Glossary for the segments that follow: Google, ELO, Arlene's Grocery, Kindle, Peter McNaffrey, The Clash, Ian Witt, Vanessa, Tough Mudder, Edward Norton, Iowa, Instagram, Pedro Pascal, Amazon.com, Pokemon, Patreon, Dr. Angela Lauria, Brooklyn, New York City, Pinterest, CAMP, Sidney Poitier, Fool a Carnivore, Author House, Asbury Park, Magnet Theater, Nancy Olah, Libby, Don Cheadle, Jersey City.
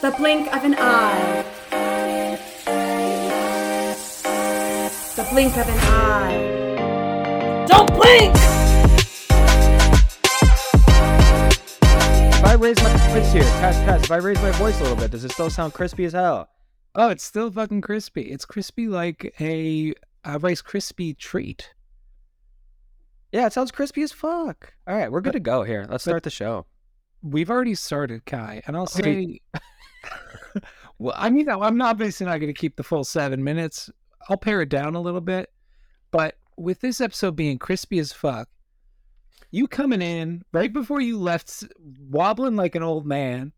the blink of an eye. The blink of an eye. Don't blink! If I raise my voice here, test, if I raise my voice a little bit, does it still sound crispy as hell? Oh, it's still fucking crispy. It's crispy like a Rice Krispie treat. Yeah, it sounds crispy as fuck. All right, we're good to go here. Let's start the show. We've already started, Kai, and I'll say... Well, I mean, I'm obviously not going to keep the full 7 minutes. I'll pare it down a little bit, but with this episode being crispy as fuck, you coming in right before you left wobbling like an old man,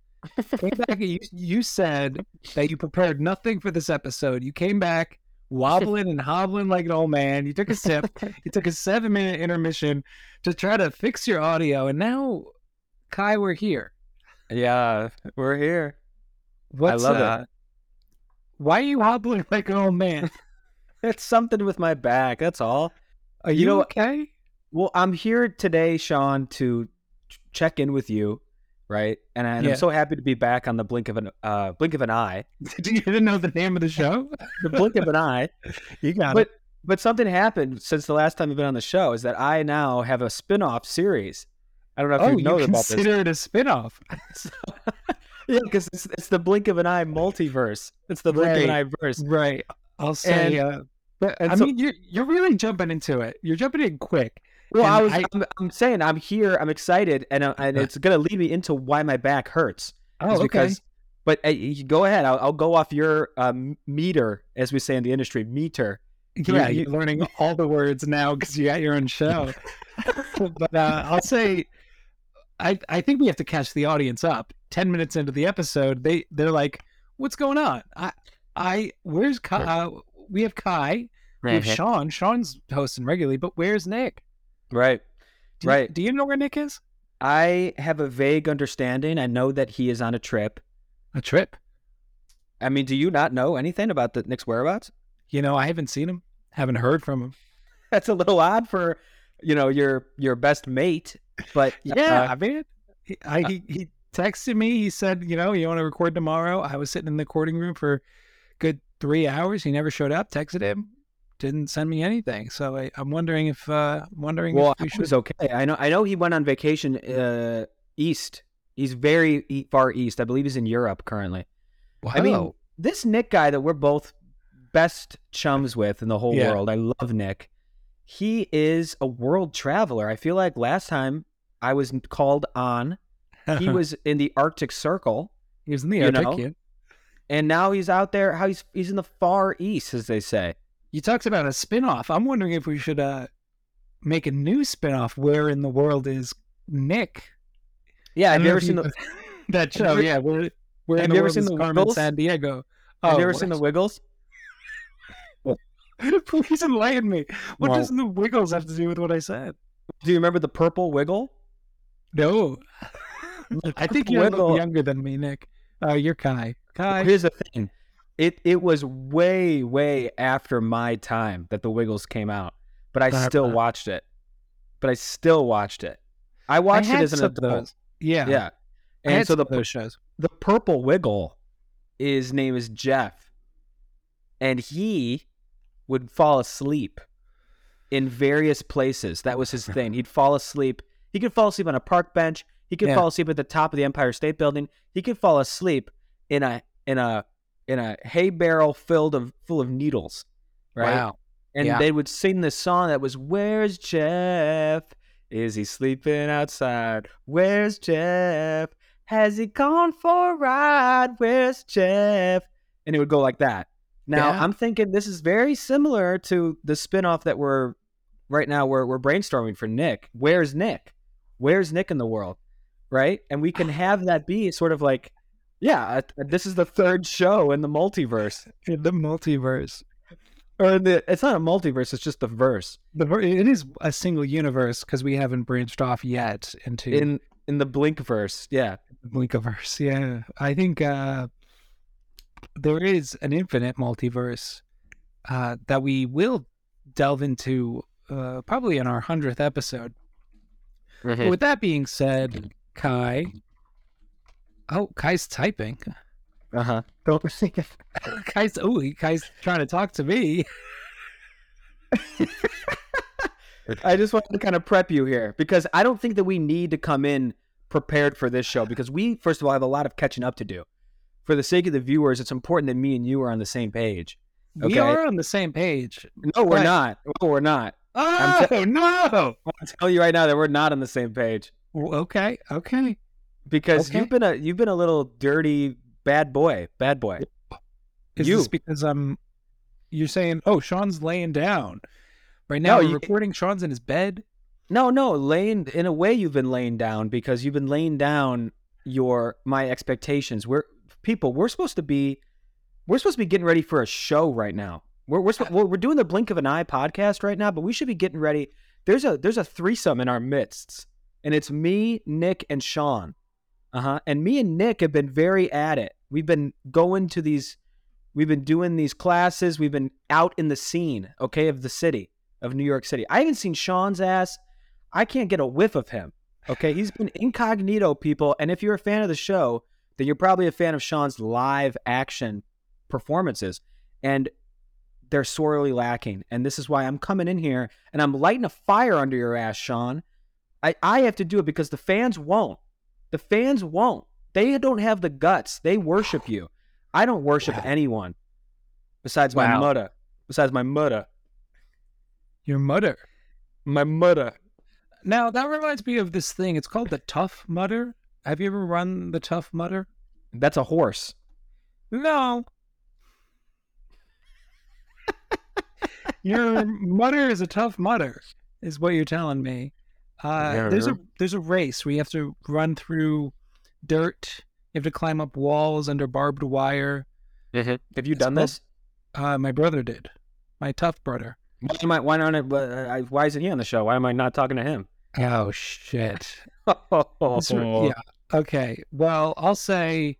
came back and you said that you prepared nothing for this episode. You came back wobbling and hobbling like an old man. You took a sip. You took a 7-minute intermission to try to fix your audio, and now... Kai, we're here. Yeah, we're here. What's, I love it. Why are you hobbling like an old man? It's something with my back, that's all. Are you know, okay? Well, I'm here today, Sean, to check in with you, right? And I'm so happy to be back on the blink of an eye. Did you even know the name of the show? The blink of an eye. You got it. But something happened since the last time you've been on the show is that I now have a spin-off series. I don't know if you know about this. Oh, you consider it a spinoff. Yeah, because it's the blink of an eye multiverse. It's the blink of an eye verse. Right. I'll say. And you're really jumping into it. You're jumping in quick. Well, I'm saying I'm here. I'm excited, and it's gonna lead me into why my back hurts. Oh, okay. But go ahead. I'll go off your meter, as we say in the industry, meter. Yeah, you're learning all the words now because you got your own show. But I'll say. I think we have to catch the audience up. 10 minutes into the episode, they're like, "What's going on? Where's Kai? We have Kai, we have Sean. Sean's hosting regularly, but where's Nick?" Right, Do you know where Nick is? I have a vague understanding. I know that he is on a trip. A trip? I mean, do you not know anything about Nick's whereabouts? You know, I haven't seen him. Haven't heard from him. That's a little odd for, you know, your best mate. But yeah, I mean, he texted me. He said, you know, you want to record tomorrow? I was sitting in the recording room for a good 3 hours. He never showed up. Texted him, didn't send me anything. So I'm wondering if we should. It's okay. I know he went on vacation east. He's very far east. I believe he's in Europe currently. Wow. I mean, this Nick guy that we're both best chums with in the whole world. I love Nick. He is a world traveler. I feel like last time I was called on, he was in the Arctic Circle. He was in the Arctic, yeah. And now he's out there. How he's in the Far East, as they say. You talked about a spinoff. I'm wondering if we should make a new spinoff. Where in the world is Nick? Yeah, have you ever seen that show? Yeah, where in the world is Carmen San Diego? Have you ever seen The Wiggles? Please enlighten me. What does the Wiggles have to do with what I said? Do you remember the purple wiggle? No. I think you're a little younger than me, Nick. You're Kai. Here's the thing. It was way, way after my time that the Wiggles came out. But I still watched it. I watched it as an adult. Yeah. Yeah. And so those shows. The purple wiggle, his name is Jeff. And he would fall asleep in various places. That was his thing. He'd fall asleep. He could fall asleep on a park bench. He could fall asleep at the top of the Empire State Building. He could fall asleep in a hay barrel full of needles. Right. Wow. And they would sing this song that was, "Where's Jeff? Is he sleeping outside? Where's Jeff? Has he gone for a ride? Where's Jeff?" And it would go like that. Now, I'm thinking this is very similar to the spinoff that we're brainstorming for Nick. Where's Nick? Where's Nick in the world? Right? And we can have that be sort of like, this is the third show in the multiverse. In the multiverse. It's not a multiverse, it's just the verse. It is a single universe because we haven't branched off yet into... In the Blinkverse, yeah. Blinkverse, yeah. I think... there is an infinite multiverse that we will delve into probably in our 100th episode. Mm-hmm. But with that being said, Kai's typing. Uh-huh. Don't think of Kai's. Oh, Kai's trying to talk to me. I just wanted to kind of prep you here because I don't think that we need to come in prepared for this show because we, first of all, have a lot of catching up to do. For the sake of the viewers, it's important that me and you are on the same page. Okay? We are on the same page. No, we're not. No, we're not. Oh, no. I'm telling you right now that we're not on the same page. Okay. Okay. Because you've been a little dirty bad boy. Is this because you're saying, oh, Sean's laying down right now? No, you're reporting Sean's in his bed. No, laying in a way you've been laying down because you've been laying down my expectations. We're supposed to be getting ready for a show right now. We're doing the Blink of an Eye podcast right now, but we should be getting ready. There's a threesome in our midst, and it's me, Nick, and Sean. Uh-huh. And me and Nick have been very at it. We've been going to these, we've been doing these classes. We've been out in the scene, okay, of the city, of New York City. I haven't seen Sean's ass. I can't get a whiff of him, okay? He's been incognito, people. And if you're a fan of the show, then you're probably a fan of Sean's live action performances. And they're sorely lacking. And this is why I'm coming in here and I'm lighting a fire under your ass, Sean. I have to do it because the fans won't. The fans won't. They don't have the guts. They worship you. I don't worship anyone besides my mudder. Your mudder. My mudder. Now, that reminds me of this thing. It's called the Tough Mudder. Have you ever run the Tough Mudder? That's a horse. No. Your mudder is a tough mudder, is what you're telling me. There's a race where you have to run through dirt. You have to climb up walls under barbed wire. Mm-hmm. Have you done this? My brother did. My tough brother. Why isn't he on the show? Why am I not talking to him? Oh shit. Yeah. Okay. Well, I'll say,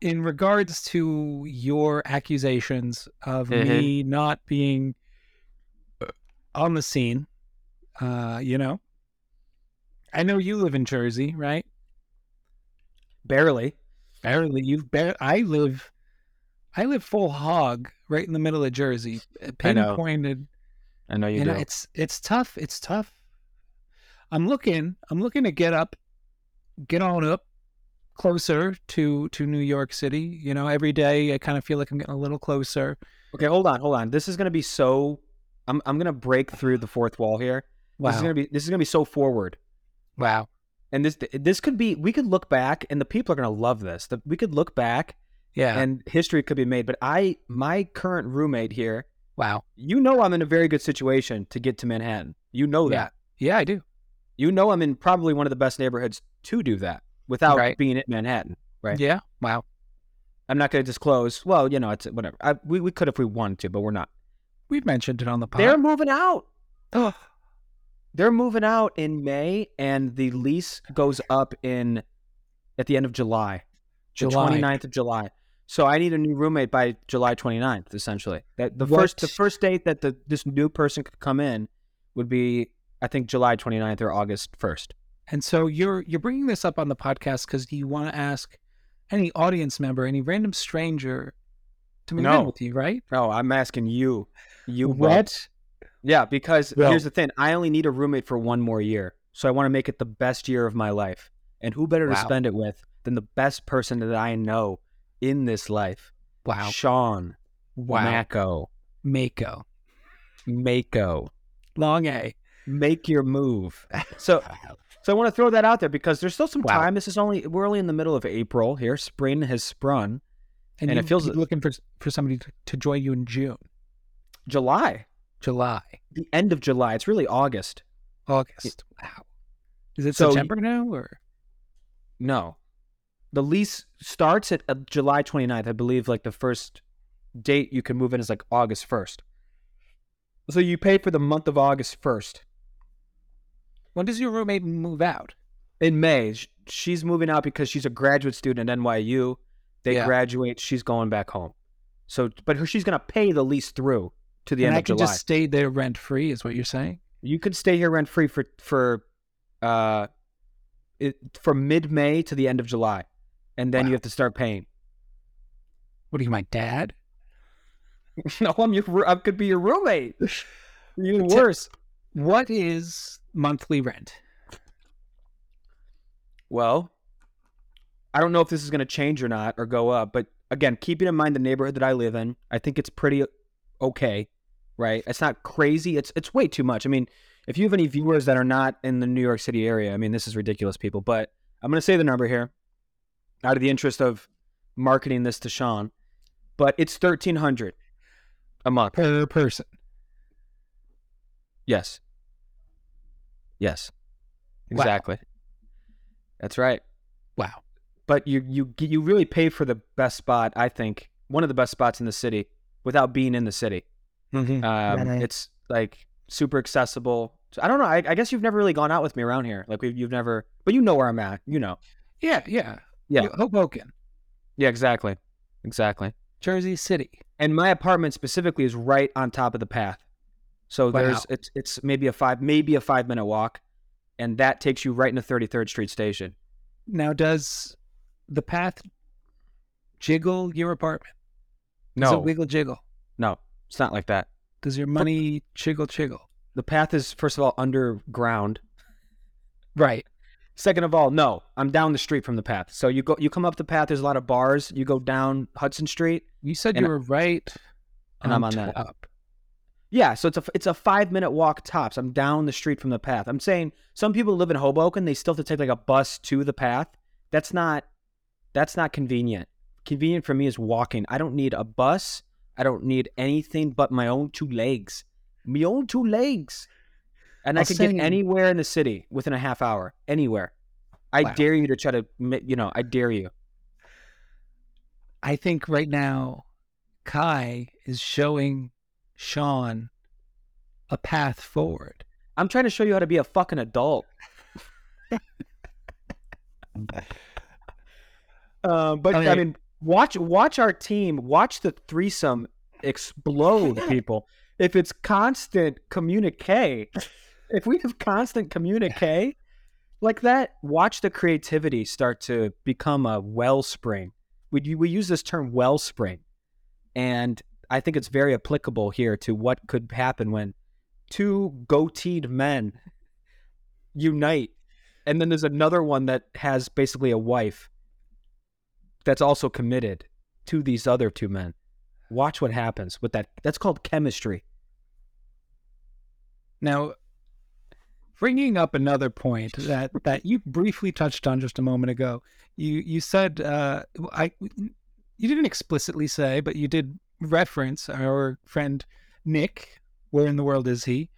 in regards to your accusations of me not being on the scene. I know you live in Jersey, right? Barely. I live full hog right in the middle of Jersey. Pinpointed. I know you do. It's tough. I'm looking to get on up closer to New York City. You know, every day I kind of feel like I'm getting a little closer. Okay. Hold on. This is going to be so, I'm going to break through the fourth wall here. Wow. This is gonna be so forward. Wow. And this could be, we could look back and the people are gonna love this. We could look back, yeah, and history could be made. But my current roommate here, wow, you know I'm in a very good situation to get to Manhattan. You know that. Yeah, I do. You know I'm in probably one of the best neighborhoods to do that without being at Manhattan. Right. Yeah. Wow. I'm not gonna disclose. Well, you know, it's whatever. We could if we wanted to, but we're not. We've mentioned it on the podcast. They're moving out. Oh. They're moving out in May, and the lease goes up at the end of July. The 29th of July. So I need a new roommate by July 29th, essentially. The first date that this new person could come in would be, I think, July 29th or August 1st. And so you're bringing this up on the podcast because you want to ask any audience member, any random stranger to move in with you, right? No, I'm asking you. You what? Yeah, because here's the thing. I only need a roommate for one more year. So I want to make it the best year of my life. And who better to spend it with than the best person that I know in this life? Wow. Sean. Wow. Mako. Long A. Make your move. So I want to throw that out there because there's still some time. This is we're only in the middle of April here. Spring has sprung. And it feels looking for somebody to join you in June. July. The end of July. It's really August. Wow. Is it September now or? No. The lease starts at July 29th. I believe like the first date you can move in is like August 1st. So you pay for the month of August 1st. When does your roommate move out? In May. She's moving out because she's a graduate student at NYU. They graduate. She's going back home. So, but she's going to pay the lease through. To the end of July. I can just stay there rent free, is what you're saying? You could stay here rent free from mid May to the end of July, and then you have to start paying. What are you, my dad? No, I could be your roommate. Even worse. What is monthly rent? Well, I don't know if this is going to change or not or go up, but again, keeping in mind the neighborhood that I live in, I think it's pretty okay, right? It's not crazy. It's way too much. I mean, if you have any viewers that are not in the New York City area, I mean, this is ridiculous, people, but I'm going to say the number here out of the interest of marketing this to Sean, but it's $1,300 a month. Per person. Yes. Yes. Exactly. Wow. That's right. Wow. But you really pay for the best spot, I think, one of the best spots in the city without being in the city. Mm-hmm. It's like super accessible. So, I don't know. I guess you've never really gone out with me around here. Like you've never, but you know where I'm at, you know. Yeah. Hoboken. Yeah, exactly. Jersey City. And my apartment specifically is right on top of the PATH. So wow. It's maybe a 5 minute walk, and that takes you right into 33rd Street Station. Now, does the PATH jiggle your apartment? No. Does it wiggle jiggle? No, it's not like that. Does your money jiggle? The PATH is, first of all, underground. Right. Second of all, no, I'm down the street from the PATH. So you come up the PATH, there's a lot of bars. You go down Hudson Street. You said you were right, and I'm on top. That up. Yeah, so it's a 5 minute walk tops. I'm down the street from the PATH. I'm saying some people live in Hoboken, they still have to take like a bus to the PATH. That's not convenient. Convenient for me is walking. I don't need a bus. I don't need anything but my own two legs. And I can get anywhere in the city within a half hour. Anywhere. I dare you to try to, I dare you. I think right now Kai is showing Sean a path forward. I'm trying to show you how to be a fucking adult. But watch our team, watch the threesome explode, people. If it's constant communique, if we have constant communique like that, watch the creativity start to become a wellspring. We use this term wellspring, and I think it's very applicable here to what could happen when two goateed men unite. And then there's another one that has basically a wife that's also committed to these other two men. Watch what happens with that. That's called chemistry. Now, bringing up another point that you briefly touched on just a moment ago, you said, you didn't explicitly say, but you did reference our friend Nick. Where in the world is he?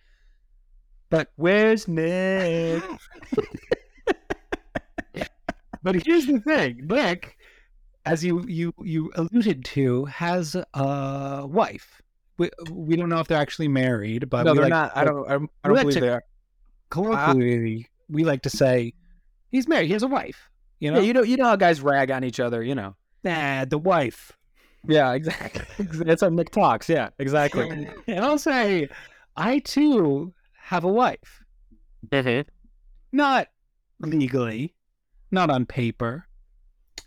But where's Nick? But here's the thing, Nick, as you alluded to, has a wife. We don't know if they're actually married, but no, they're not. I don't believe they are. Colloquially, we like to say he's married. He has a wife. You know, yeah, you know how guys rag on each other. You know, the wife. Yeah, exactly. That's how Nick talks. Yeah, exactly. And I'll say, I too have a wife. Mm-hmm. Not legally, not on paper.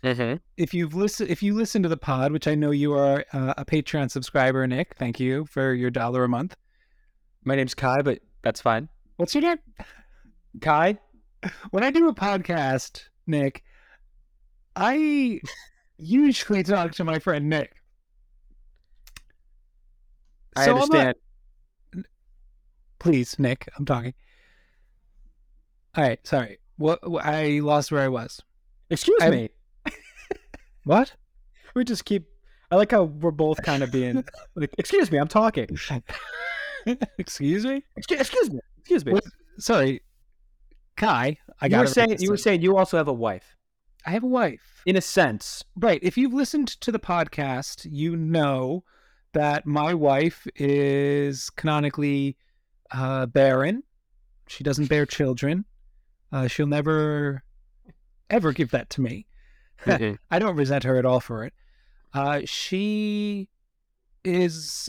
Mm-hmm. If you listen to the pod, which I know you are a Patreon subscriber, Nick, thank you for your $1 a month. My name's Kai, but that's fine. What's your name? Kai? When I do a podcast, Nick, I usually talk to my friend Nick. I understand. Please, Nick, I'm talking. All right, sorry. What I lost where I was. Excuse me. What? We just keep. I like how we're both kind of being like, excuse me, I'm talking. Excuse me. Excuse me. Excuse me. What? Sorry, Kai. You were saying you also have a wife. I have a wife. In a sense. Right. If you've listened to the podcast, you know that my wife is canonically barren. She doesn't bear children. She'll never, ever give that to me. Mm-hmm. I don't resent her at all for it. She is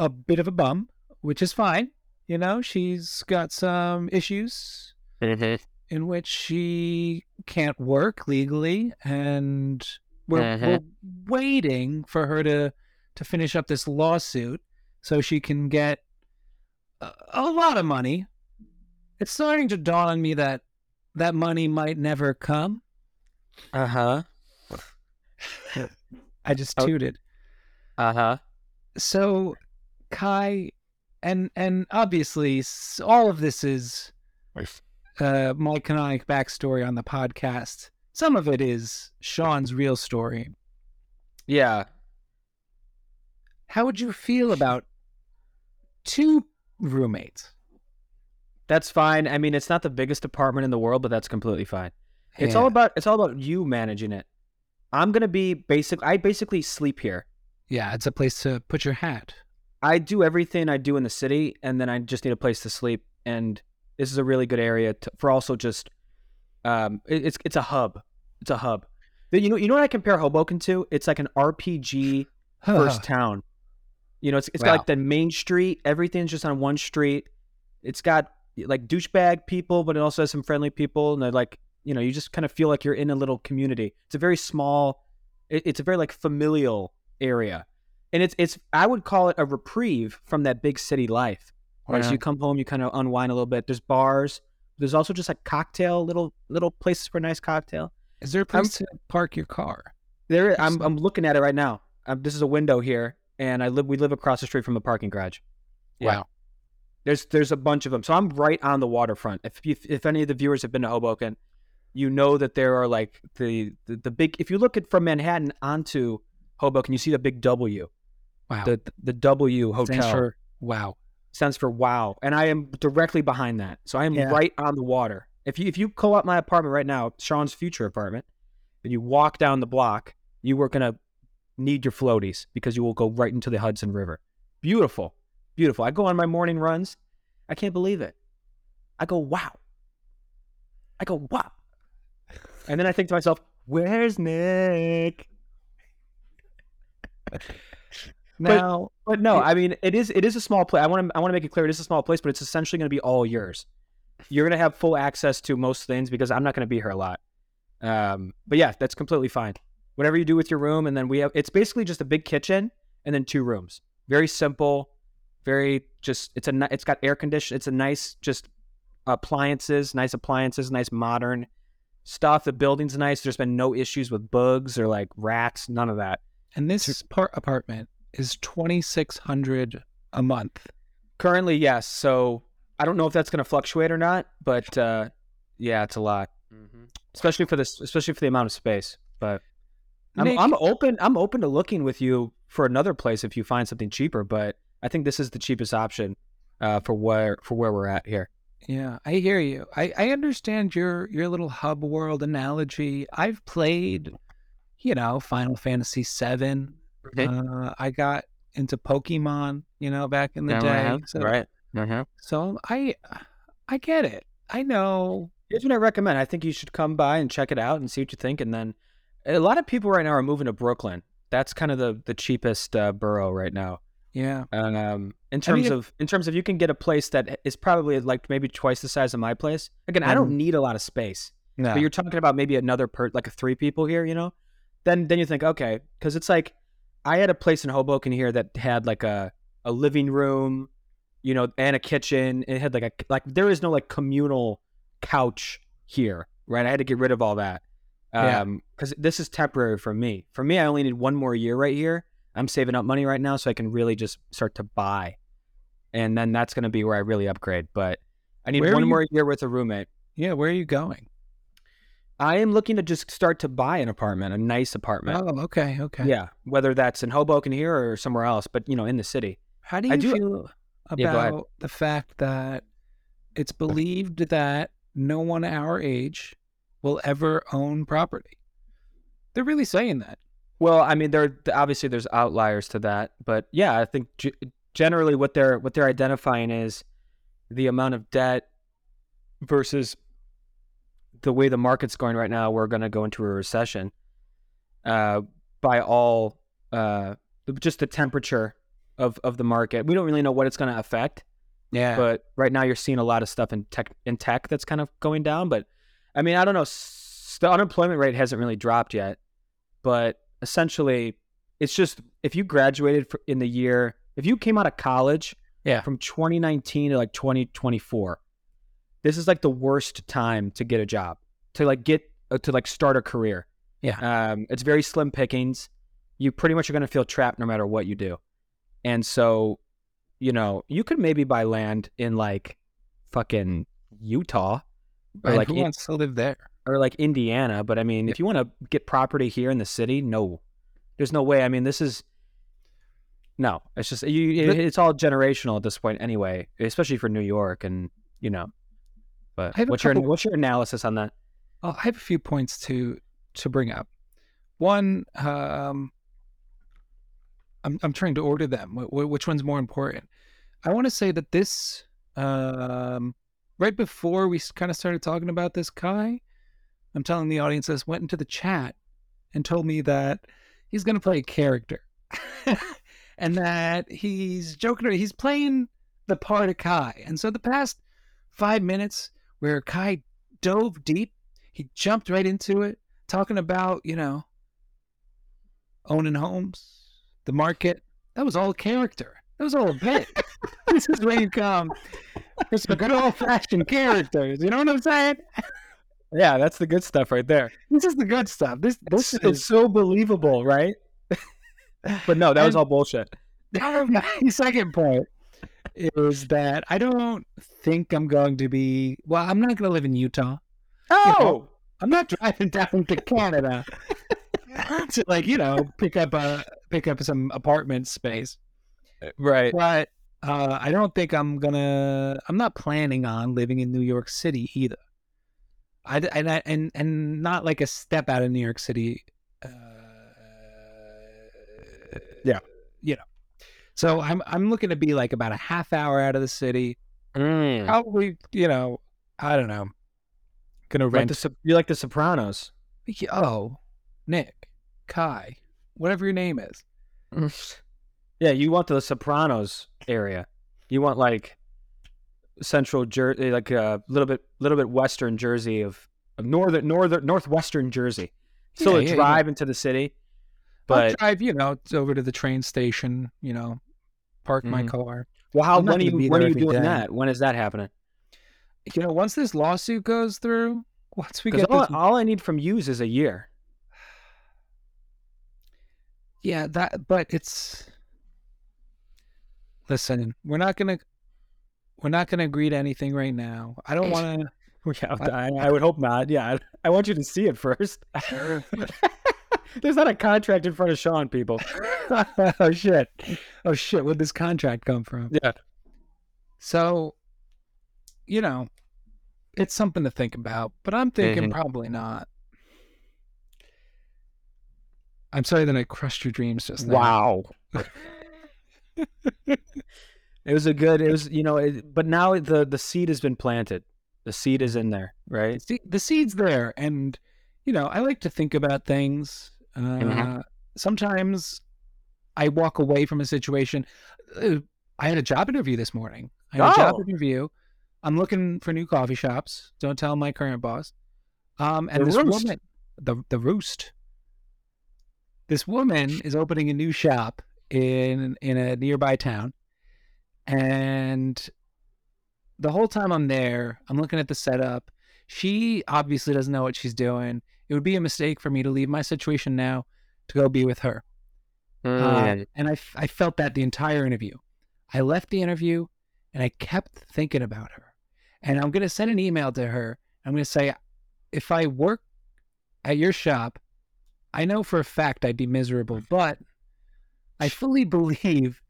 a bit of a bum, which is fine. You know, she's got some issues. Mm-hmm. In which she can't work legally and We're waiting for her to finish up this lawsuit so she can get a lot of money. It's starting to dawn on me that that money might never come. Uh-huh. I just tooted. Uh-huh. So, Kai, and obviously all of this is my canonic backstory on the podcast. Some of it is Sean's real story. Yeah. How would you feel about two roommates? That's fine. I mean, it's not the biggest apartment in the world, but that's completely fine. Yeah. It's all about you managing it. I'm gonna be I basically sleep here. Yeah, it's a place to put your hat. I do everything I do in the city, and then I just need a place to sleep. And this is a really good area for also just it's a hub. It's a hub. You know what I compare Hoboken to? It's like an RPG first town. You know, it's got like the main street. Everything's just on one street. It's got like douchebag people, but it also has some friendly people, and they're like, you know, you just kind of feel like you're in a little community. It's a very small, it's a very like familial area, and it's I would call it a reprieve from that big city life. Whereas you come home, you kind of unwind a little bit. There's bars. There's also just like cocktail little places for a nice cocktail. Is there a place to park your car? There, I'm looking at it right now. This is a window here, and we live across the street from a parking garage. Yeah. Wow. There's a bunch of them. So I'm right on the waterfront. If any of the viewers have been to Hoboken, you know that there are like the big, if you look at from Manhattan onto Hoboken, you see the big W. Wow. The W hotel. Stands for wow. And I am directly behind that. So I am right on the water. If you call up my apartment right now, Sean's future apartment, and you walk down the block, you are going to need your floaties because you will go right into the Hudson River. Beautiful. Beautiful. I go on my morning runs. I can't believe it. I go, wow. And then I think to myself, where's Nick? Now, but no, I mean, it is a small place. I want to make it clear. It is a small place, but it's essentially going to be all yours. You're going to have full access to most things because I'm not going to be here a lot. But yeah, that's completely fine. Whatever you do with your room. And then it's basically just a big kitchen and then two rooms. Very simple. It's got air conditioning. It's a nice, just appliances, nice modern stuff. The building's nice. There's been no issues with bugs or like rats, none of that. And this apartment is $2,600 a month. Currently, yes. So I don't know if that's going to fluctuate or not, but yeah, it's a lot, especially for the amount of space. But Nick, I'm open. I'm open to looking with you for another place if you find something cheaper, but I think this is the cheapest option for where we're at here. Yeah, I hear you. I understand your little hub world analogy. I've played, Final Fantasy 7. Okay. I got into Pokemon, back in the day. Right. Uh-huh. So I get it. I know. Here's what I recommend. I think you should come by and check it out and see what you think. And then a lot of people right now are moving to Brooklyn. That's kind of the cheapest borough right now. Yeah, and in terms of you can get a place that is probably like maybe twice the size of my place. Again, I don't need a lot of space. No. But you're talking about maybe like 3 people here, Then you think, okay, because it's like I had a place in Hoboken here that had like a living room, and a kitchen. It had like there is no like communal couch here, right? I had to get rid of all that because this is temporary for me. For me, I only need one more year right here. I'm saving up money right now so I can really just start to buy. And then that's going to be where I really upgrade. But I need one more year with a roommate. Yeah, where are you going? I am looking to just start to buy an apartment, a nice apartment. Oh, okay. Yeah, whether that's in Hoboken here or somewhere else, but, in the city. How do you feel about the fact that it's believed that no one our age will ever own property? They're really saying that. Well, I mean, obviously there's outliers to that, but yeah, I think generally what they're identifying is the amount of debt versus the way the market's going right now. We're going to go into a recession just the temperature of the market. We don't really know what it's going to affect. Yeah, but right now you're seeing a lot of stuff in tech that's kind of going down. But I mean, I don't know. The unemployment rate hasn't really dropped yet. But essentially, it's just if you graduated in the year, if you came out of college from 2019 to like 2024, this is like the worst time to get a job, to like start a career. Yeah. It's very slim pickings. You pretty much are going to feel trapped no matter what you do. And so, you know, you could maybe buy land in like fucking Utah. Or like who wants to live there? Or like Indiana. But I mean, if you want to get property here in the city, no, there's no way. I mean, this is, no, it's just, it's all generational at this point anyway, especially for New York and, you know, but what's your analysis on that? I have a few points to bring up. One, I'm trying to order them. Which one's more important? I want to say that this, right before we kind of started talking about this, Kai, I'm telling the audience this, went into the chat and told me that he's going to play a character and that he's joking. He's playing the part of Kai. And so the past 5 minutes where Kai dove deep, he jumped right into it, talking about, you know, owning homes, the market. That was all character. That was all a bit. This is where you come for some good old-fashioned characters. You know what I'm saying? Yeah, that's the good stuff right there. This is the good stuff. This is so believable, right? But no, that was all bullshit. My second point is that I don't think I'm going to be... Well, I'm not going to live in Utah. Oh! You know, I'm not driving down to Canada to, like, you know, pick up some apartment space. Right. But I don't think I'm not planning on living in New York City either. And not like a step out of New York City. Yeah. You know, so I'm looking to be like about a half hour out of the city. Mm. Probably, you know, I don't know. Gonna rent. You're like the Sopranos. Oh, Nick, Kai, whatever your name is. Yeah, you want the Sopranos area. You want like central Jersey, like a little bit western Jersey of northwestern Jersey. Still a drive into the city, but I'll drive, you know, over to the train station. You know, park my car. Well, when are you doing that? When is that happening? You know, once this lawsuit goes through, once we get all I need from you is a year. Yeah, listen, we're not gonna agree to anything right now. I don't want to. Yeah, I would hope not. Yeah, I want you to see it first. There's not a contract in front of Sean, people. Oh shit! Where'd this contract come from? Yeah. So, you know, it's something to think about, but I'm thinking probably not. I'm sorry that I crushed your dreams just now. Wow. But now the seed has been planted. The seed is in there, right? The seed's there. And, you know, I like to think about things. Sometimes I walk away from a situation. I had a job interview this morning. I'm looking for new coffee shops. Don't tell my current boss. And this woman, the Roost. This woman is opening a new shop in a nearby town. And the whole time I'm there, I'm looking at the setup. She obviously doesn't know what she's doing. It would be a mistake for me to leave my situation now to go be with her. And I felt that the entire interview. I left the interview and I kept thinking about her. And I'm going to send an email to her. I'm going to say, if I work at your shop, I know for a fact I'd be miserable, but I fully believe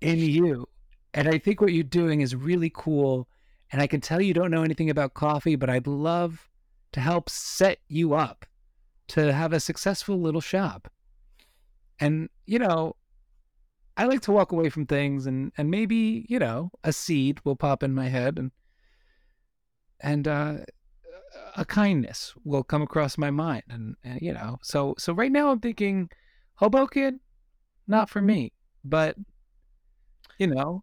in you. And I think what you're doing is really cool. And I can tell you don't know anything about coffee, but I'd love to help set you up to have a successful little shop. And, you know, I like to walk away from things and maybe, you know, a seed will pop in my head and a kindness will come across my mind. And you know, so right now I'm thinking Hoboken, not for me, but you know,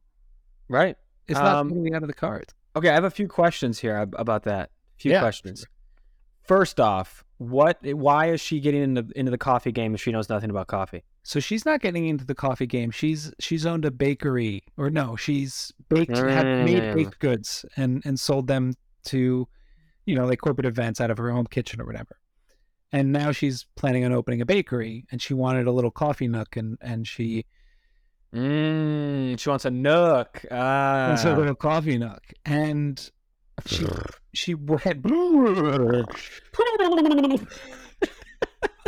right. It's not coming out of the cards. Okay. I have a few questions here about that. Questions. First off, why is she getting into the coffee game if she knows nothing about coffee? So she's not getting into the coffee game. She's owned a bakery, or no, she's made baked goods and sold them to, you know, like corporate events out of her home kitchen or whatever. And now she's planning on opening a bakery, and she wanted a little coffee nook, and she wants a nook. Wants a little coffee nook, and she went.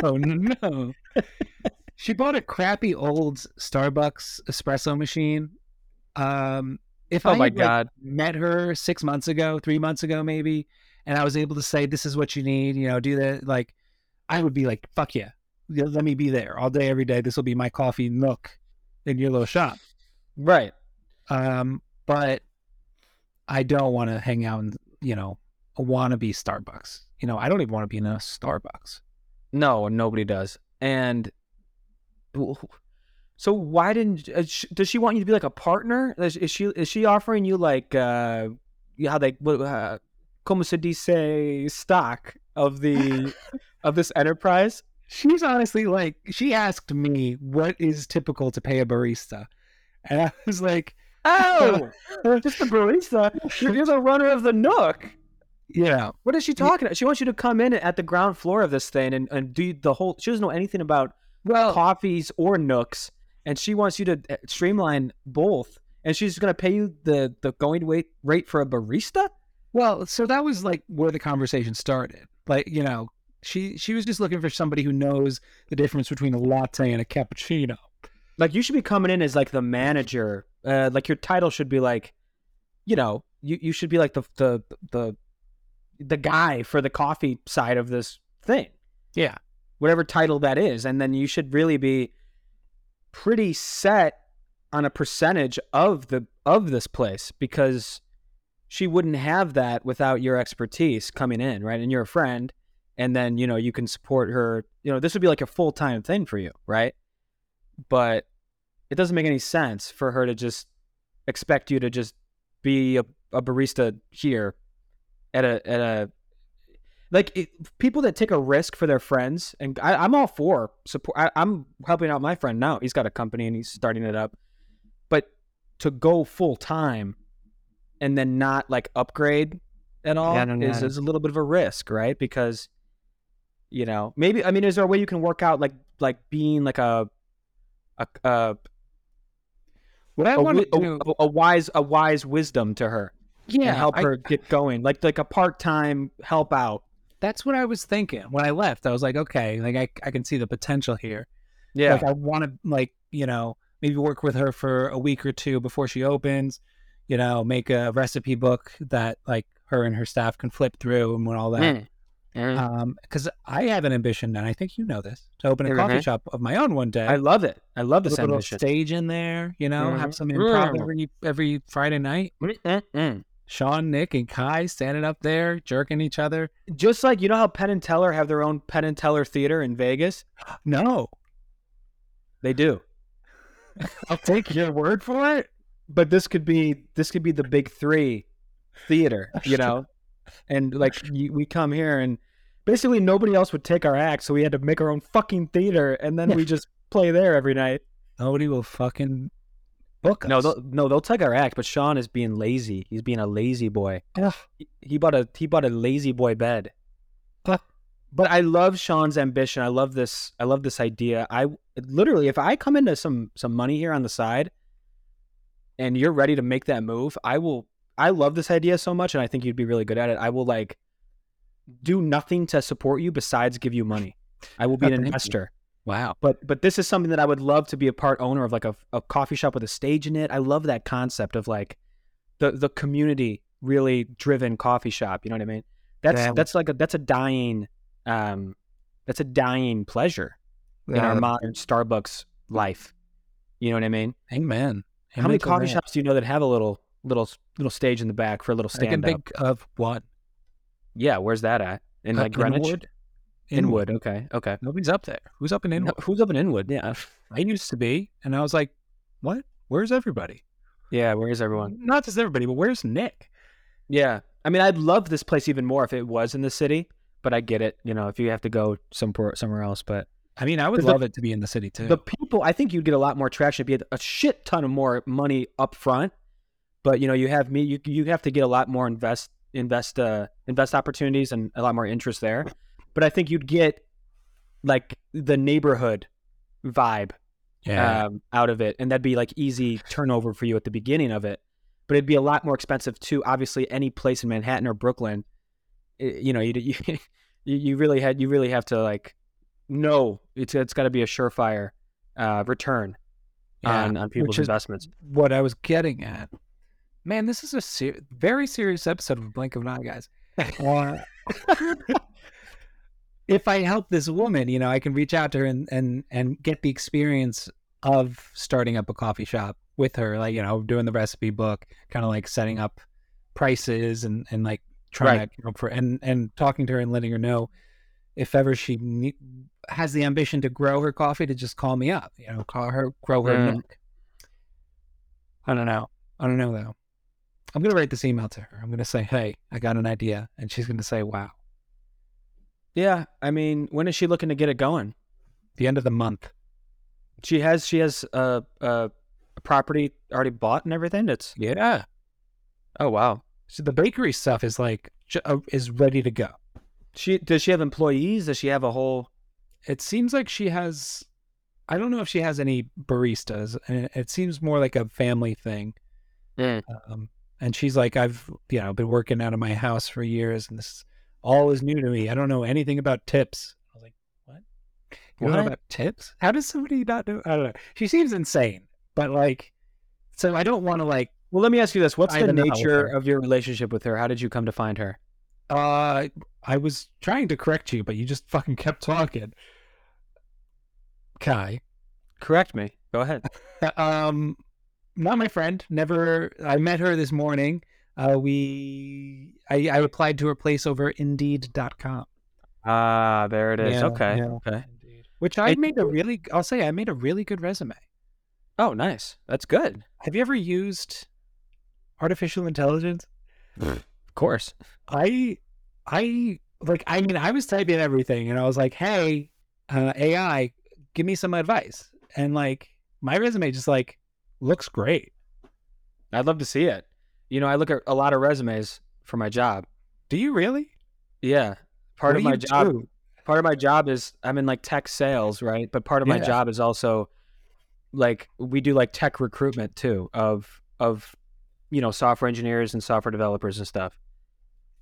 Oh no. She bought a crappy old Starbucks espresso machine. Met her 6 months ago, 3 months ago maybe, and I was able to say, this is what you need, you know, do that, like, I would be like, fuck yeah, let me be there all day, every day. This will be my coffee nook in your little shop. Right. But I don't want to hang out in, you know, a wannabe Starbucks. You know, I don't even want to be in a Starbucks. No, nobody does. And... so why didn't? Does she want you to be like a partner? Is she offering you like como se dice, stock of the of this enterprise? She's honestly like, she asked me what is typical to pay a barista, and I was like, oh, just a barista. You're the runner of the nook. Yeah. What is she talking about? She wants you to come in at the ground floor of this thing and do the whole. She doesn't know anything about. Well, coffees or nooks, and she wants you to streamline both, and she's going to pay you the going rate for a barista. Well, so that was like where the conversation started. Like, you know, she was just looking for somebody who knows the difference between a latte and a cappuccino. Like, you should be coming in as like the manager. Like your title should be like, you know, you should be like the guy for the coffee side of this thing. Yeah. Whatever title that is, and then you should really be pretty set on a percentage of this place, because she wouldn't have that without your expertise coming in, right? And you're a friend, and then, you know, you can support her. You know, this would be like a full-time thing for you, right? But it doesn't make any sense for her to just expect you to just be a barista here at a like, people that take a risk for their friends, and I'm all for support. I'm helping out my friend now. He's got a company and he's starting it up. But to go full time and then not like upgrade at all is a little bit of a risk, right? Because, you know, maybe, I mean, is there a way you can work out like being like a wise wisdom to her? Yeah, and help her get going, like a part time help out. That's what I was thinking when I left. I was like, okay, like I can see the potential here. Yeah. Like I want to, like, you know, maybe work with her for a week or two before she opens, you know, make a recipe book that like her and her staff can flip through and all that. Mm-hmm. Cause I have an ambition, and I think you know this, to open a coffee shop of my own one day. I love it. I love this ambition. A little stage in there, you know, have some improv every Friday night. Mm-hmm. Sean, Nick, and Kai standing up there, jerking each other. Just like, you know how Penn and Teller have their own Penn and Teller Theater in Vegas? No. They do. I'll take your word for it. But this could be the big three theater, you know? And like, we come here and basically nobody else would take our act, so we had to make our own fucking theater, and then we just play there every night. Nobody will fucking... book us. No, they'll take our act, but Sean is being lazy. He's being a lazy boy. Ugh. He bought a lazy boy bed. Ugh. But I love Sean's ambition. I love this idea. I literally, if I come into some money here on the side, and you're ready to make that move, I love this idea so much, and I think you'd be really good at it. I will like do nothing to support you besides give you money. I will be an investor. Wow. But this is something that I would love to be a part owner of, like a coffee shop with a stage in it. I love that concept of like the community really driven coffee shop. You know what I mean? That's a dying pleasure in our modern Starbucks life. You know what I mean? Amen. How many coffee shops do you know that have a little stage in the back for a little stand up? I can think of one. Yeah, where's that at? In like Greenwich? Inwood. Okay. Nobody's up there. Who's up in Inwood? No, who's up in Inwood? Yeah. I used to be, and I was like, what? Where's everybody? Yeah, where is everyone? Not just everybody, but where's Nick? Yeah. I mean, I'd love this place even more if it was in the city, But I get it, you know, if you have to go somewhere else. But I mean, I would love it to be in the city too. The people, I think you'd get a lot more traction if you had a shit ton of more money up front. But you know, you have me. You have to get a lot more invest opportunities and a lot more interest there. But I think you'd get like the neighborhood vibe out of it, and that'd be like easy turnover for you at the beginning of it. But it'd be a lot more expensive too. Obviously, any place in Manhattan or Brooklyn, you know, you really have to like know it's got to be a surefire return. Yeah, on people's investments. What I was getting at, man, this is a very serious episode of Blink of an Eye, guys. If I help this woman, you know, I can reach out to her and get the experience of starting up a coffee shop with her, like, you know, doing the recipe book, kind of like setting up prices and like trying to account for and talking to her and letting her know if ever she has the ambition to grow her coffee, to just call me up, you know, grow her milk. I don't know though. I'm going to write this email to her. I'm going to say, hey, I got an idea. And she's going to say, wow. Yeah. I mean, when is she looking to get it going? The end of the month. She has a property already bought and everything. Yeah. Oh, wow. So the bakery stuff is like, is ready to go. Does she have employees? Does she have a whole... It seems like she has... I don't know if she has any baristas. And it seems more like a family thing. Mm. And she's like, I've been working out of my house for years, and this all is new to me. I don't know anything about tips. I was like, what? You don't know about tips? How does somebody not know? I don't know. She seems insane. But like... So I don't want to like... Well, let me ask you this. What's the nature of your relationship with her? How did you come to find her? I was trying to correct you, but you just fucking kept talking. Kai. Correct me. Go ahead. Not my friend. Never. I met her this morning. I applied to her place over Indeed.com. Ah, there it is. Yeah, okay. Yeah. Okay. Indeed. Which I made a really good resume. Oh, nice. That's good. Have you ever used artificial intelligence? Of course. I was typing everything and I was like, hey, AI, give me some advice. And like my resume just like looks great. I'd love to see it. You know, I look at a lot of resumes for my job. Do you really? Yeah. Part of my job is I'm in like tech sales, right? But part of my job is also like we do like tech recruitment too of you know, software engineers and software developers and stuff.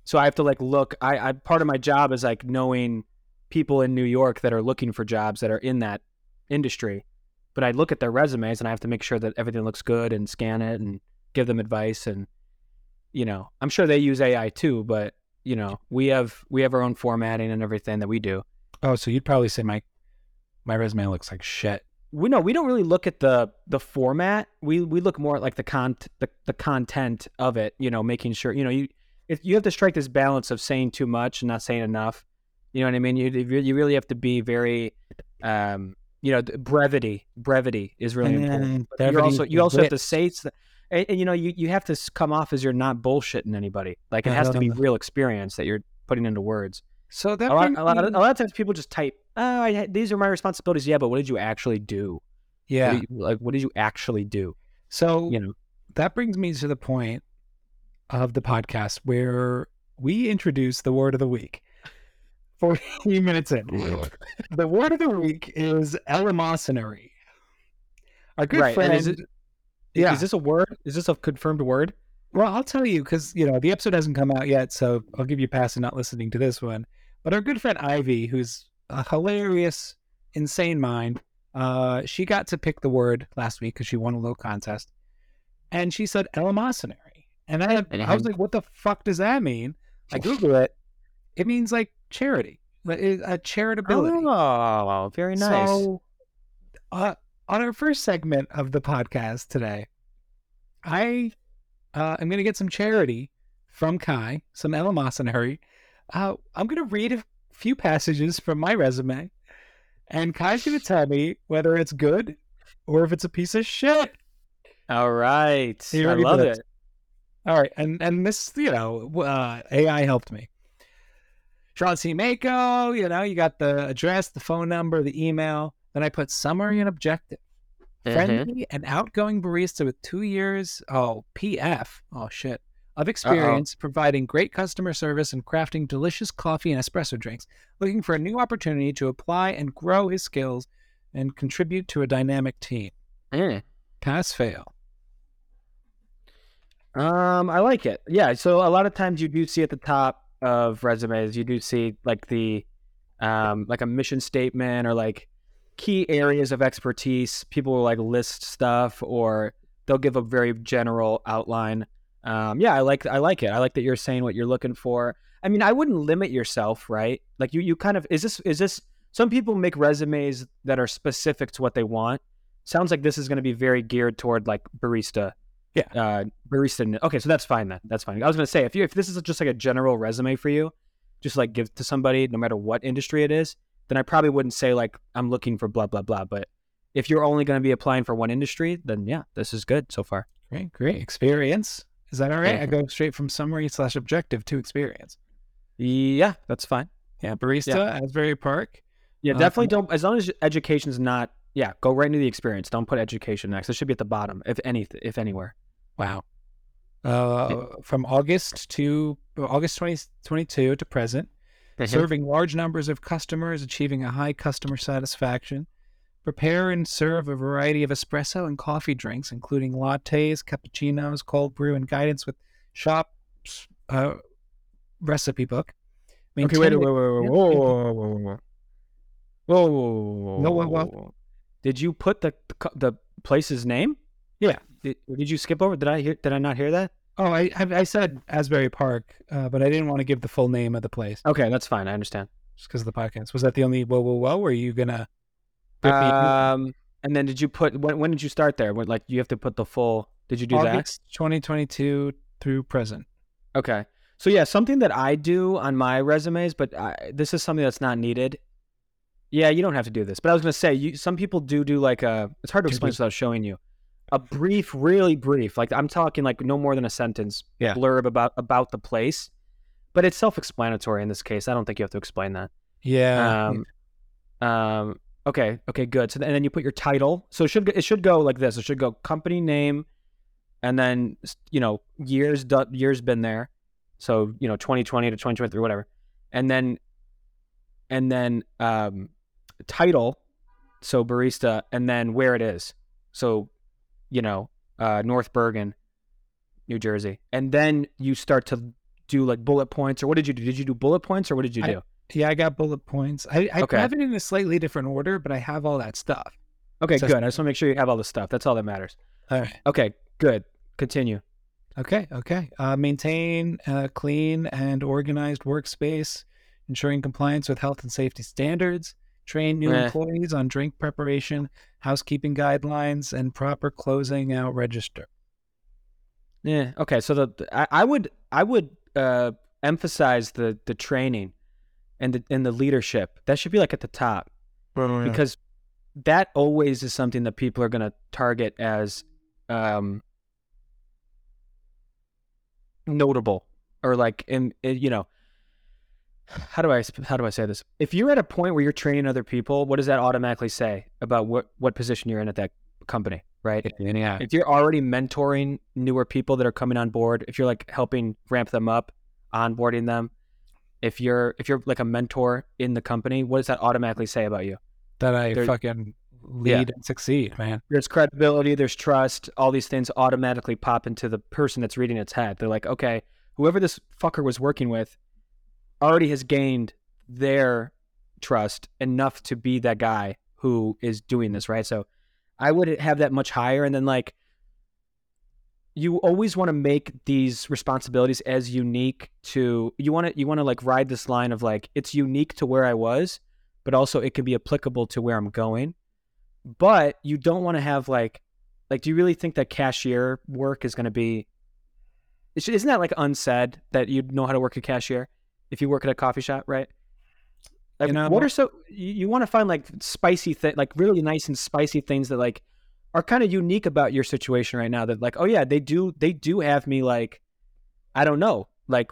So I have to like look, I part of my job is like knowing people in New York that are looking for jobs that are in that industry, but I look at their resumes and I have to make sure that everything looks good and scan it and give them advice. And, you know, I'm sure they use AI too, but you know, we have our own formatting and everything that we do. Oh, so you'd probably say my resume looks like shit. We don't really look at the format. We look more at like the content of it, you know, making sure, you know, you have to strike this balance of saying too much and not saying enough. You know what I mean? You really have to be very, you know, brevity is really important. But you also have to say, and you know, you have to come off as you're not bullshitting anybody. Like it has to be real experience that you're putting into words. So that a lot of times people just type, oh, these are my responsibilities. Yeah, but what did you actually do? Yeah. What did you actually do? So you know, that brings me to the point of the podcast where we introduce the word of the week. 40 minutes in. The word of the week is eleemosynary. Our good friend. Is this a word? Is this a confirmed word? Well, I'll tell you because, you know, the episode hasn't come out yet, so I'll give you a pass in not listening to this one. But our good friend Ivy, who's a hilarious, insane mind, she got to pick the word last week because she won a little contest. And she said eleemosynary. And I was like, what the fuck does that mean? I Googled it. It means like charity, charitability. Oh, very nice. So on our first segment of the podcast today, I am going to get some charity from Kai, some eleemosynary. I'm going to read a few passages from my resume, and Kai's going to tell me whether it's good or if it's a piece of shit. All right. I love it. All right, and this, you know, AI helped me. John C. Mako, you know, you got the address, the phone number, the email. Then I put summary and objective. Friendly and outgoing barista with 2 years, of experience providing great customer service and crafting delicious coffee and espresso drinks. Looking for a new opportunity to apply and grow his skills and contribute to a dynamic team. Pass, fail. I like it. Yeah, so a lot of times you do see at the top of resumes, you do see like the like a mission statement or like key areas of expertise. People will like list stuff or they'll give a very general outline. Yeah, I like it. I like that you're saying what you're looking for. I mean, I wouldn't limit yourself, right? Like you kind of is this some people make resumes that are specific to what they want. Sounds like this is going to be very geared toward like barista. Yeah. Barista. Okay, so that's fine then. That's fine. I was going to say, if this is just like a general resume for you, just like give to somebody, no matter what industry it is, then I probably wouldn't say like, I'm looking for blah, blah, blah. But if you're only going to be applying for one industry, then yeah, this is good so far. Great. Experience. Is that all right? I go straight from summary/objective to experience. Yeah, that's fine. Yeah, barista, Asbury Park. Yeah, definitely don't, as long as education's not, go right into the experience. Don't put education next. It should be at the bottom, if anywhere. Wow. From August 2022 to present, serving large numbers of customers, achieving a high customer satisfaction, prepare and serve a variety of espresso and coffee drinks, including lattes, cappuccinos, cold brew, and guidance with shop's recipe book. Maintain whoa. Did you put the place's name? Yeah. Did you skip over? Did I not hear that? Oh, I said Asbury Park, but I didn't want to give the full name of the place. Okay, that's fine. I understand. Just because of the podcast. Was that the only whoa? Were you gonna? And then did you put when did you start there? When, like you have to put the full? Did you do August that? 2022 through present. Okay, so yeah, something that I do on my resumes, but this is something that's not needed. Yeah, you don't have to do this, but I was going to say, some people do like a, it's hard to explain without showing you, a brief, really brief, like I'm talking like no more than a sentence blurb about the place, but it's self-explanatory in this case. I don't think you have to explain that. Yeah. Okay, good. So, and then you put your title. So it should go like this. It should go company name and then, you know, years been there. So, you know, 2020 to 2023, whatever. And then, title, so barista, and then where it is, so you know, North Bergen, New Jersey, and then you start to do like bullet points. Or what did you do? Did you do bullet points, or what did you do? I got bullet points. I have it in a slightly different order, but I have all that stuff. Okay, so good. I just want to make sure you have all the stuff. That's all that matters. All right. Okay, good. Continue. Okay. Maintain a clean and organized workspace, ensuring compliance with health and safety standards, train new employees on drink preparation, housekeeping guidelines, and proper closing out register. Yeah. Okay. So I would emphasize the training and the leadership. That should be like at the top, because that always is something that people are going to target as notable or like in you know. How do I say this? If you're at a point where you're training other people, what does that automatically say about what position you're in at that company, right? Yeah. If you're already mentoring newer people that are coming on board, if you're like helping ramp them up, onboarding them, if you're like a mentor in the company, what does that automatically say about you? That I fucking lead and succeed, man. There's credibility, there's trust, all these things automatically pop into the person that's reading its head. They're like, okay, whoever this fucker was working with already has gained their trust enough to be that guy who is doing this, right? So I would have that much higher. And then like, you always want to make these responsibilities as unique to, you want to like ride this line of like, it's unique to where I was, but also it can be applicable to where I'm going. But you don't want to have like, do you really think that cashier work is going to be, isn't that like unsaid that you know how to work a cashier? If you work at a coffee shop, right? Like, you know, you want to find like spicy things, like really nice and spicy things that like are kind of unique about your situation right now. That like, oh yeah, they do have me like, I don't know, like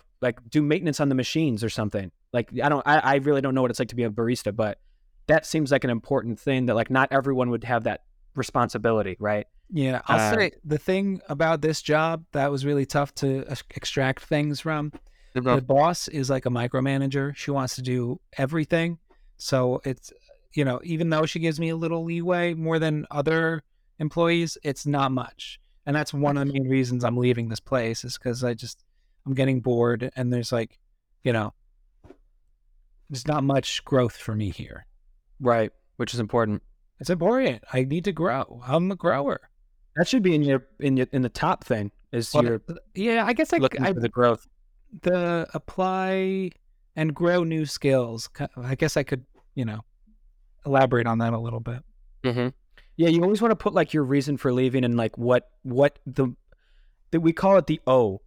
do maintenance on the machines or something. Like, I really don't know what it's like to be a barista, but that seems like an important thing that, like, not everyone would have that responsibility, right? Yeah, I'll say the thing about this job that was really tough to extract things from, the boss is like a micromanager. She wants to do everything. So it's, you know, even though she gives me a little leeway more than other employees, it's not much. And that's one of the main reasons I'm leaving this place, is because I'm getting bored, and there's like, you know, there's not much growth for me here. Right, which is important. It's important. I need to grow. I'm a grower. That should be in the top thing is I guess looking for the growth. The apply and grow new skills. I guess I could, you know, elaborate on that a little bit. Mm-hmm. Yeah, you always want to put like your reason for leaving and like what we call it the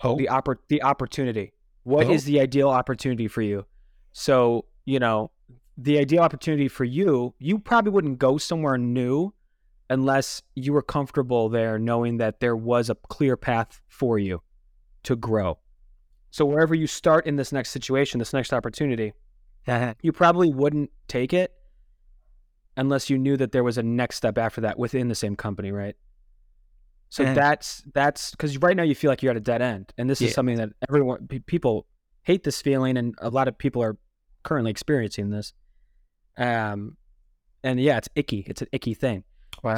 the opportunity. What is the ideal opportunity for you? So, you know, the ideal opportunity for you, you probably wouldn't go somewhere new unless you were comfortable there, knowing that there was a clear path for you to grow. So wherever you start in this next situation, this next opportunity, you probably wouldn't take it unless you knew that there was a next step after that within the same company, right? So that's because right now you feel like you're at a dead end. And this is something that people hate this feeling, and a lot of people are currently experiencing this. And yeah, it's icky. It's an icky thing. Wow.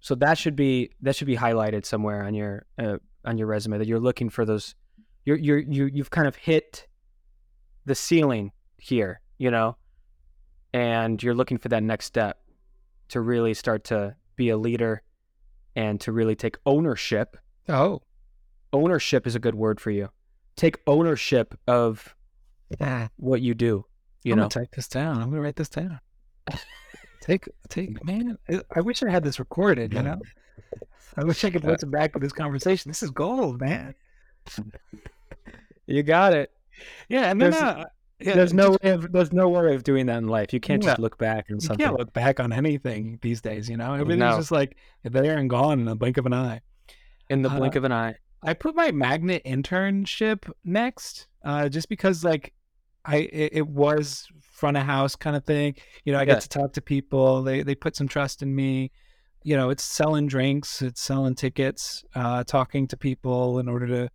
So that should be highlighted somewhere on your resume, that you're looking for those. You've kind of hit the ceiling here, you know, and you're looking for that next step to really start to be a leader and to really take ownership. Oh, ownership is a good word for you. Take ownership of what you do. I'm gonna type this down. I'm gonna write this down. Man, I wish I had this recorded. You know, I wish I could listen back to this conversation. This is gold, man. You got it. Yeah, and then there's no way of doing that in life. You can't just look back and something. You can't look back on anything these days. You know, everything's just like there and gone in the blink of an eye. In the blink of an eye. I put my magnet internship next, just because like. It was front of house kind of thing. You know, I got to talk to people. They put some trust in me. You know, it's selling drinks, it's selling tickets, talking to people in order to,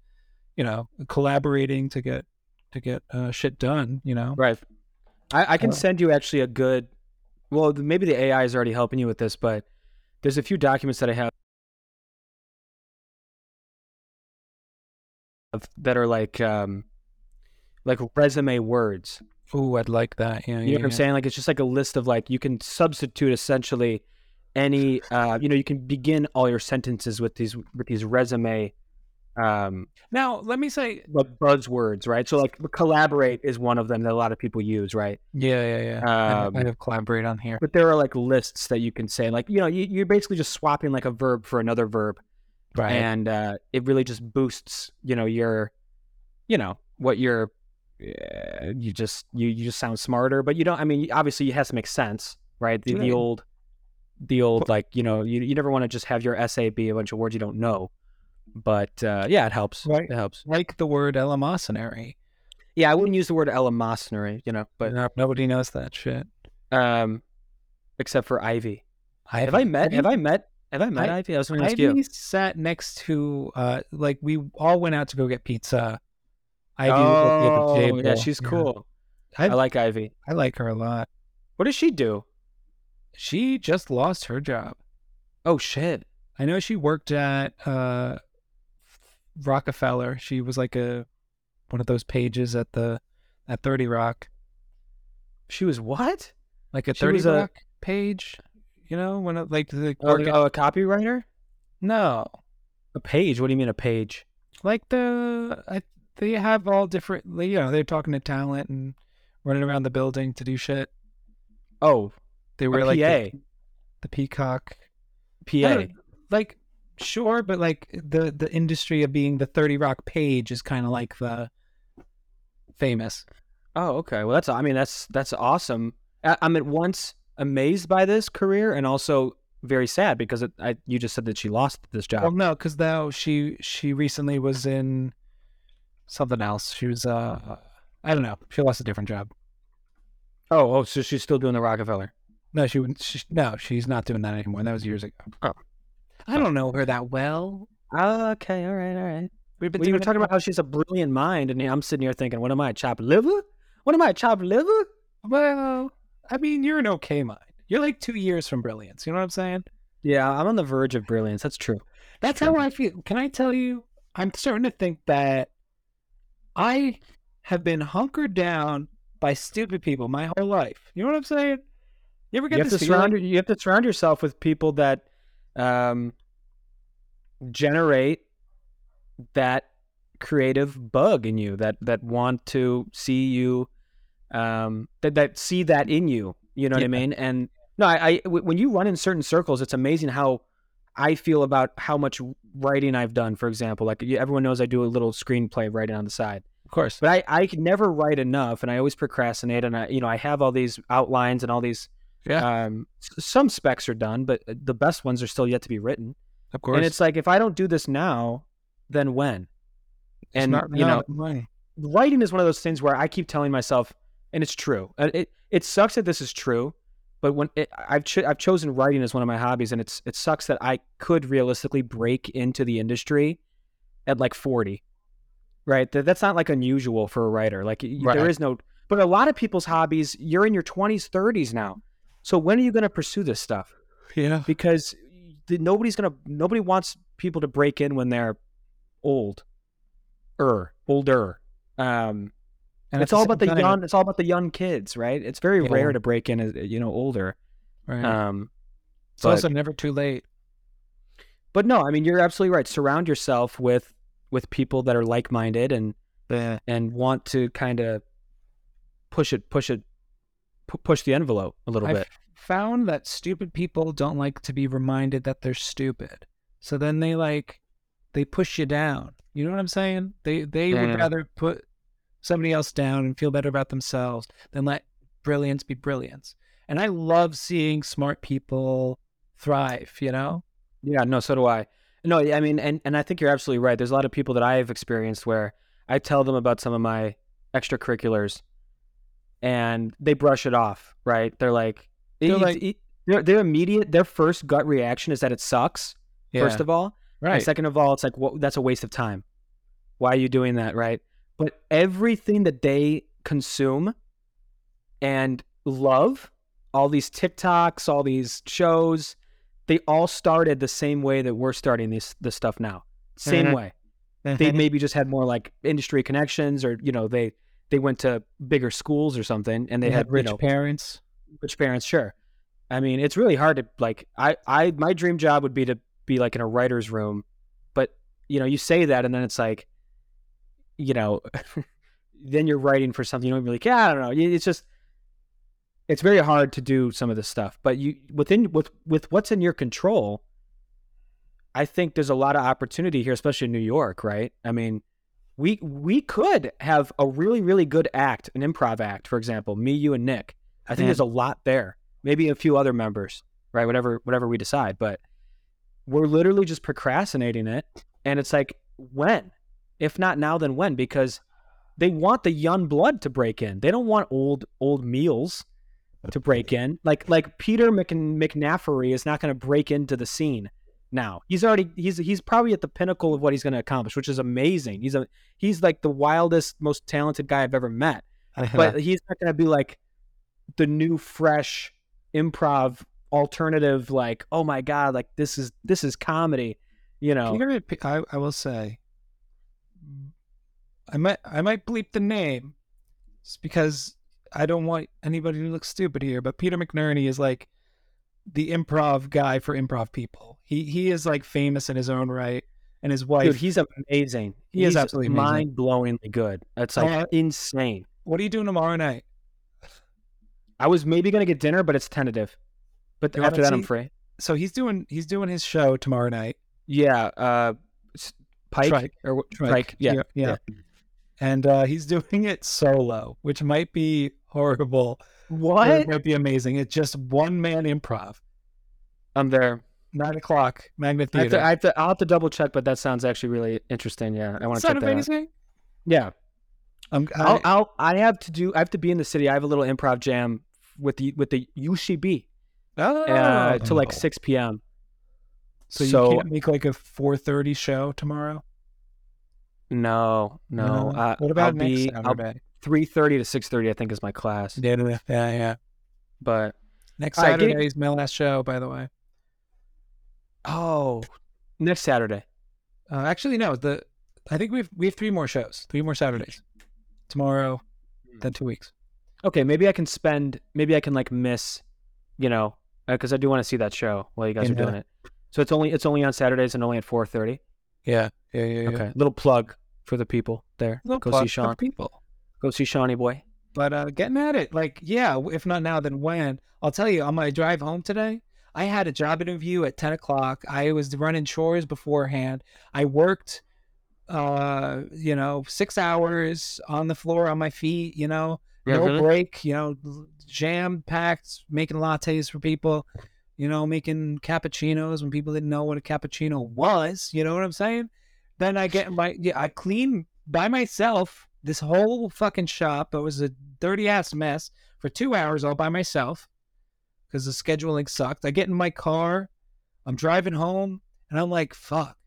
you know, collaborating to get shit done, you know? Right. I can send you actually maybe the AI is already helping you with this, but there's a few documents that I have that are like resume words. Ooh, I'd like that. Yeah, you know what I'm saying? Like, it's just like a list of like, you can substitute essentially any, you know, you can begin all your sentences with these resume. Now, let me say buzzwords, right? So like collaborate is one of them that a lot of people use, right? Yeah. I have collaborate on here. But there are like lists that you can say, like, you know, you're basically just swapping like a verb for another verb. Right. And it really just boosts, you know, your, you know, what you're, you just sound smarter, but you don't. I mean, obviously, it has to make sense, right? The old like, you know, you never want to just have your essay be a bunch of words you don't know, but it helps. Right, it helps. Like the word eleemosynary. Yeah, I wouldn't use the word eleemosynary, you know, but nobody knows that shit, except for Ivy. Have I met Ivy? I was going to ask you. Ivy sat next to like we all went out to go get pizza. Ivy she's cool. Yeah. I like Ivy. I like her a lot. What does she do? She just lost her job. Oh, shit. I know she worked at Rockefeller. She was like one of those pages at 30 Rock. She was what? Like Rock page? You know, when it, like the... a copywriter? No. A page? What do you mean a page? Like they have all different, you know, they're talking to talent and running around the building to do shit. Oh, they were like the Peacock. PA. Like, sure, but like the industry of being the 30 Rock page is kind of like the famous. Oh, okay. Well, that's awesome. I'm at once amazed by this career and also very sad because you just said that she lost this job. Well, no, because though she recently was in... something else. She was I don't know. She lost a different job. Oh, so she's still doing the Rockefeller. No, she wouldn't. No, she's not doing that anymore. That was years ago. Oh, I don't know her that well. Oh, okay, all right. We were talking about how she's a brilliant mind, and I'm sitting here thinking, what am I, chopped liver? Well, I mean, you're an okay mind. You're like 2 years from brilliance. You know what I'm saying? Yeah, I'm on the verge of brilliance. That's true. That's how I feel. Can I tell you? I'm starting to think that I have been hunkered down by stupid people my whole life. You know what I'm saying? You ever get you have to surround yourself with people that generate that creative bug in you, that want to see you, that see that in you. You know what I mean? And no, when you run in certain circles, it's amazing how I feel about how much writing I've done. For example, like everyone knows, I do a little screenplay writing on the side. Of course. But I could never write enough, and I always procrastinate, and I have all these outlines and all these, some specs are done, but the best ones are still yet to be written. Of course. And it's like, if I don't do this now, then when? And, writing is one of those things where I keep telling myself, and it's true. It sucks that this is true, but when I've chosen writing as one of my hobbies, and it sucks that I could realistically break into the industry at like 40. Right, that's not like unusual for a writer. Like there is no, but a lot of people's hobbies. You're in your 20s, 30s now. So when are you going to pursue this stuff? Yeah, because nobody wants people to break in when they're older. And it's all about the young. It's all about the young kids, right? It's very rare to break in, older. Right. It's also never too late. But no, I mean, you're absolutely right. Surround yourself with people that are like-minded and want to kind of push the envelope a little bit. I've found that stupid people don't like to be reminded that they're stupid. So then they push you down. You know what I'm saying? They would rather put somebody else down and feel better about themselves than let brilliance be brilliance. And I love seeing smart people thrive, you know? Yeah, no, so do I. No, I mean, and I think you're absolutely right. There's a lot of people that I've experienced where I tell them about some of my extracurriculars and they brush it off, right? Their immediate, their first gut reaction is that it sucks, first of all. Right. And second of all, it's like, well, that's a waste of time. Why are you doing that, right? But everything that they consume and love, all these TikToks, all these shows, they all started the same way that we're starting this stuff now. Same way. They maybe just had more like industry connections, or they went to bigger schools or something, and they had rich parents. Rich parents, sure. I mean, it's really hard to like. I my dream job would be to be like in a writer's room, but you say that, and then it's like, then you're writing for something. You don't really. Yeah, I don't know. It's just. It's very hard to do some of this stuff, but with what's in your control, I think there's a lot of opportunity here, especially in New York, right? I mean, we could have a really, really good act, an improv act, for example, me, you, and Nick. I think there's a lot there, maybe a few other members, right? Whatever we decide, but we're literally just procrastinating it, and it's like, when? If not now, then when? Because they want the young blood to break in. They don't want old meals to break in. Like Peter McNaffery is not going to break into the scene now. He's probably at the pinnacle of what he's going to accomplish, which is amazing. He's like the wildest, most talented guy I've ever met. But he's not going to be like the new, fresh improv alternative. Like, oh my god, like this is comedy. Peter, I will say, I might bleep the name, it's because I don't want anybody to look stupid here, but Peter McNerney is like the improv guy for improv people. He is like famous in his own right, and his wife. Dude, he's amazing. He's absolutely mind-blowingly good. That's like insane. What are you doing tomorrow night? I was maybe gonna get dinner, but it's tentative. But after that, I'm free. So he's doing his show tomorrow night. Yeah, Trike. Yeah. And he's doing it solo, which might be horrible. What? It might be amazing. It's just one-man improv. I'm there. 9:00, Magnet Theater. I'll have to double-check, but that sounds actually really interesting. Yeah, I want to check that out. Amazing? Yeah. I have to be in the city. I have a little improv jam with the UCB to like 6 p.m. So you can't make like a 4:30 show tomorrow? No. What about next Saturday? 3:30 to 6:30, I think, is my class. Yeah. But next Saturday is my last show, by the way. Oh, next Saturday. Actually, no. I think we have three more shows, three more Saturdays. Tomorrow, then 2 weeks. Okay, maybe I can miss, because I do want to see that show while you guys are doing it. So it's only on Saturdays and only at 4:30. Yeah. Okay, little plug for the people there. Go see Shawnee boy. But getting at it, if not now, then when? I'll tell you, on my drive home today, I had a job interview at 10 o'clock. I was running chores beforehand. I worked, 6 hours on the floor on my feet, break, jam packed, making lattes for people, making cappuccinos when people didn't know what a cappuccino was. You know what I'm saying? Then I get I clean by myself this whole fucking shop. It was a dirty ass mess for 2 hours all by myself because the scheduling sucked. I get in my car, I'm driving home, and I'm like, fuck.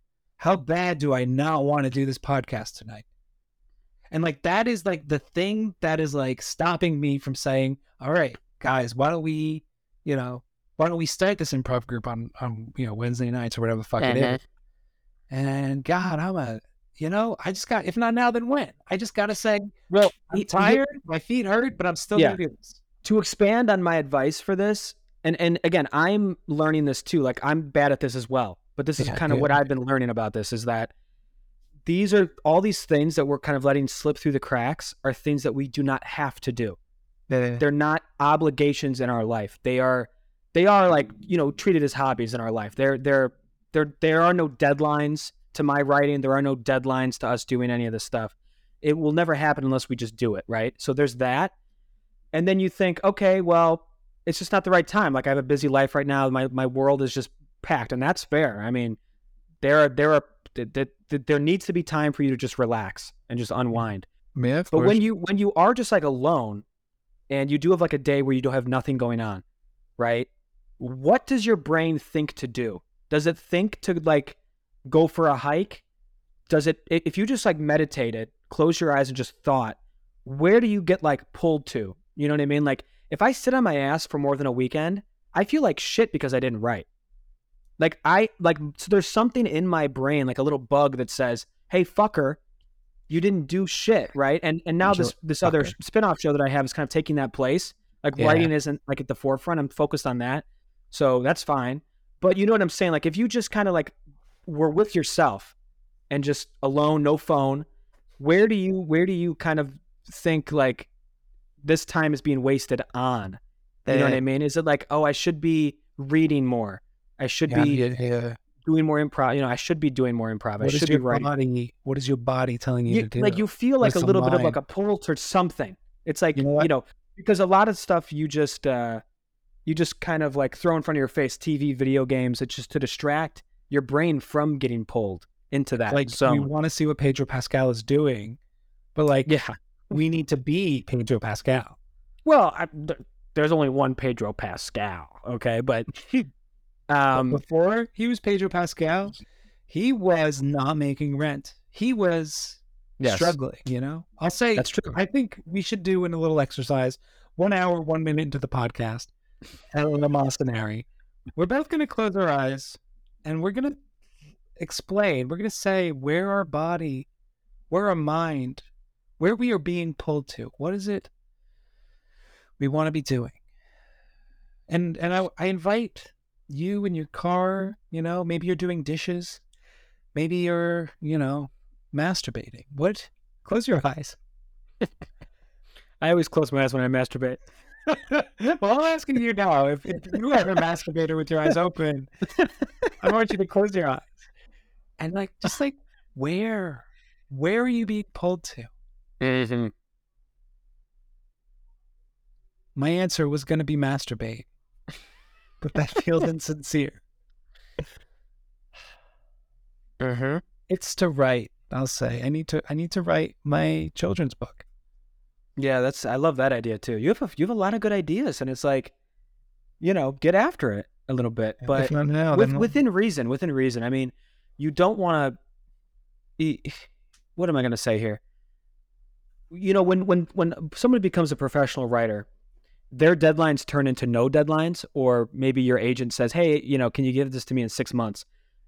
How bad do I not want to do this podcast tonight? And that is the thing that is stopping me from saying, all right, guys, why don't we start this improv group on Wednesday nights or whatever the fuck it is. And God, I just got, if not now, then when? I just got to say, well, I'm tired, my feet hurt, but I'm still going to do this. To expand on my advice for this, and again, I'm learning this too. I'm bad at this as well. But this is kind of what I've been learning about this, is that these are all these things that we're kind of letting slip through the cracks are things that we do not have to do. They're not obligations in our life. They are treated as hobbies in our life. There are no deadlines to my writing. There are no deadlines to us doing any of this stuff. It will never happen unless we just do it, right? So there's that. And then you think, okay, well, it's just not the right time. I have a busy life right now. My world is just packed, and that's fair. I mean, there needs to be time for you to just relax and just unwind. Yeah, of course. But when you are just alone, and you do have a day where you don't have nothing going on, right? What does your brain think to do? Does it think to go for a hike? Does it? If you just meditated, close your eyes and just thought, where do you get pulled to? You know what I mean? If I sit on my ass for more than a weekend, I feel like shit because I didn't write. So there's something in my brain, a little bug that says, hey, fucker, you didn't do shit, right? And now this other spinoff show that I have is kind of taking that place. Writing isn't at the forefront. I'm focused on that. So that's fine. But you know what I'm saying? If you just kind of were with yourself and just alone, no phone, where do you kind of think this time is being wasted on? You know what I mean? Is it oh, I should be reading more. I should be doing more improv. I should be doing more improv. I should be writing. What is your body telling you to do? You feel a little bit of a pull or something. It's because a lot of stuff you just kind of throw in front of your face, TV, video games. It's just to distract your brain from getting pulled into that. So we want to see what Pedro Pascal is doing, but we need to be Pedro Pascal. Well, there's only one Pedro Pascal. Okay, but. Before he was Pedro Pascal, he was not making rent. He was struggling, I'll say that's true. I think we should do in a little exercise, 1 hour, 1 minute into the podcast, Eleemosynary. We're both going to close our eyes and we're going to explain. We're going to say where our body, where our mind, where we are being pulled to. What is it we want to be doing? And I invite you in your car, maybe you're doing dishes, maybe you're, masturbating. What? Close your eyes. I always close my eyes when I masturbate. Well, I'm asking you now, if you ever masturbated with your eyes open, I want you to close your eyes. And where are you being pulled to? Mm-hmm. My answer was going to be masturbate. But that feels insincere. It's to write, I'll say. I need to write my children's book. Yeah, that's, I love that idea too. You have a lot of good ideas, and it's like, you know, get after it a little bit, but now, within reason. I mean, you don't want to. What am I going to say here? You know, when somebody becomes a professional writer, their deadlines turn into no deadlines, or maybe your agent says, "Hey, you know, can you give this to me in 6 months?"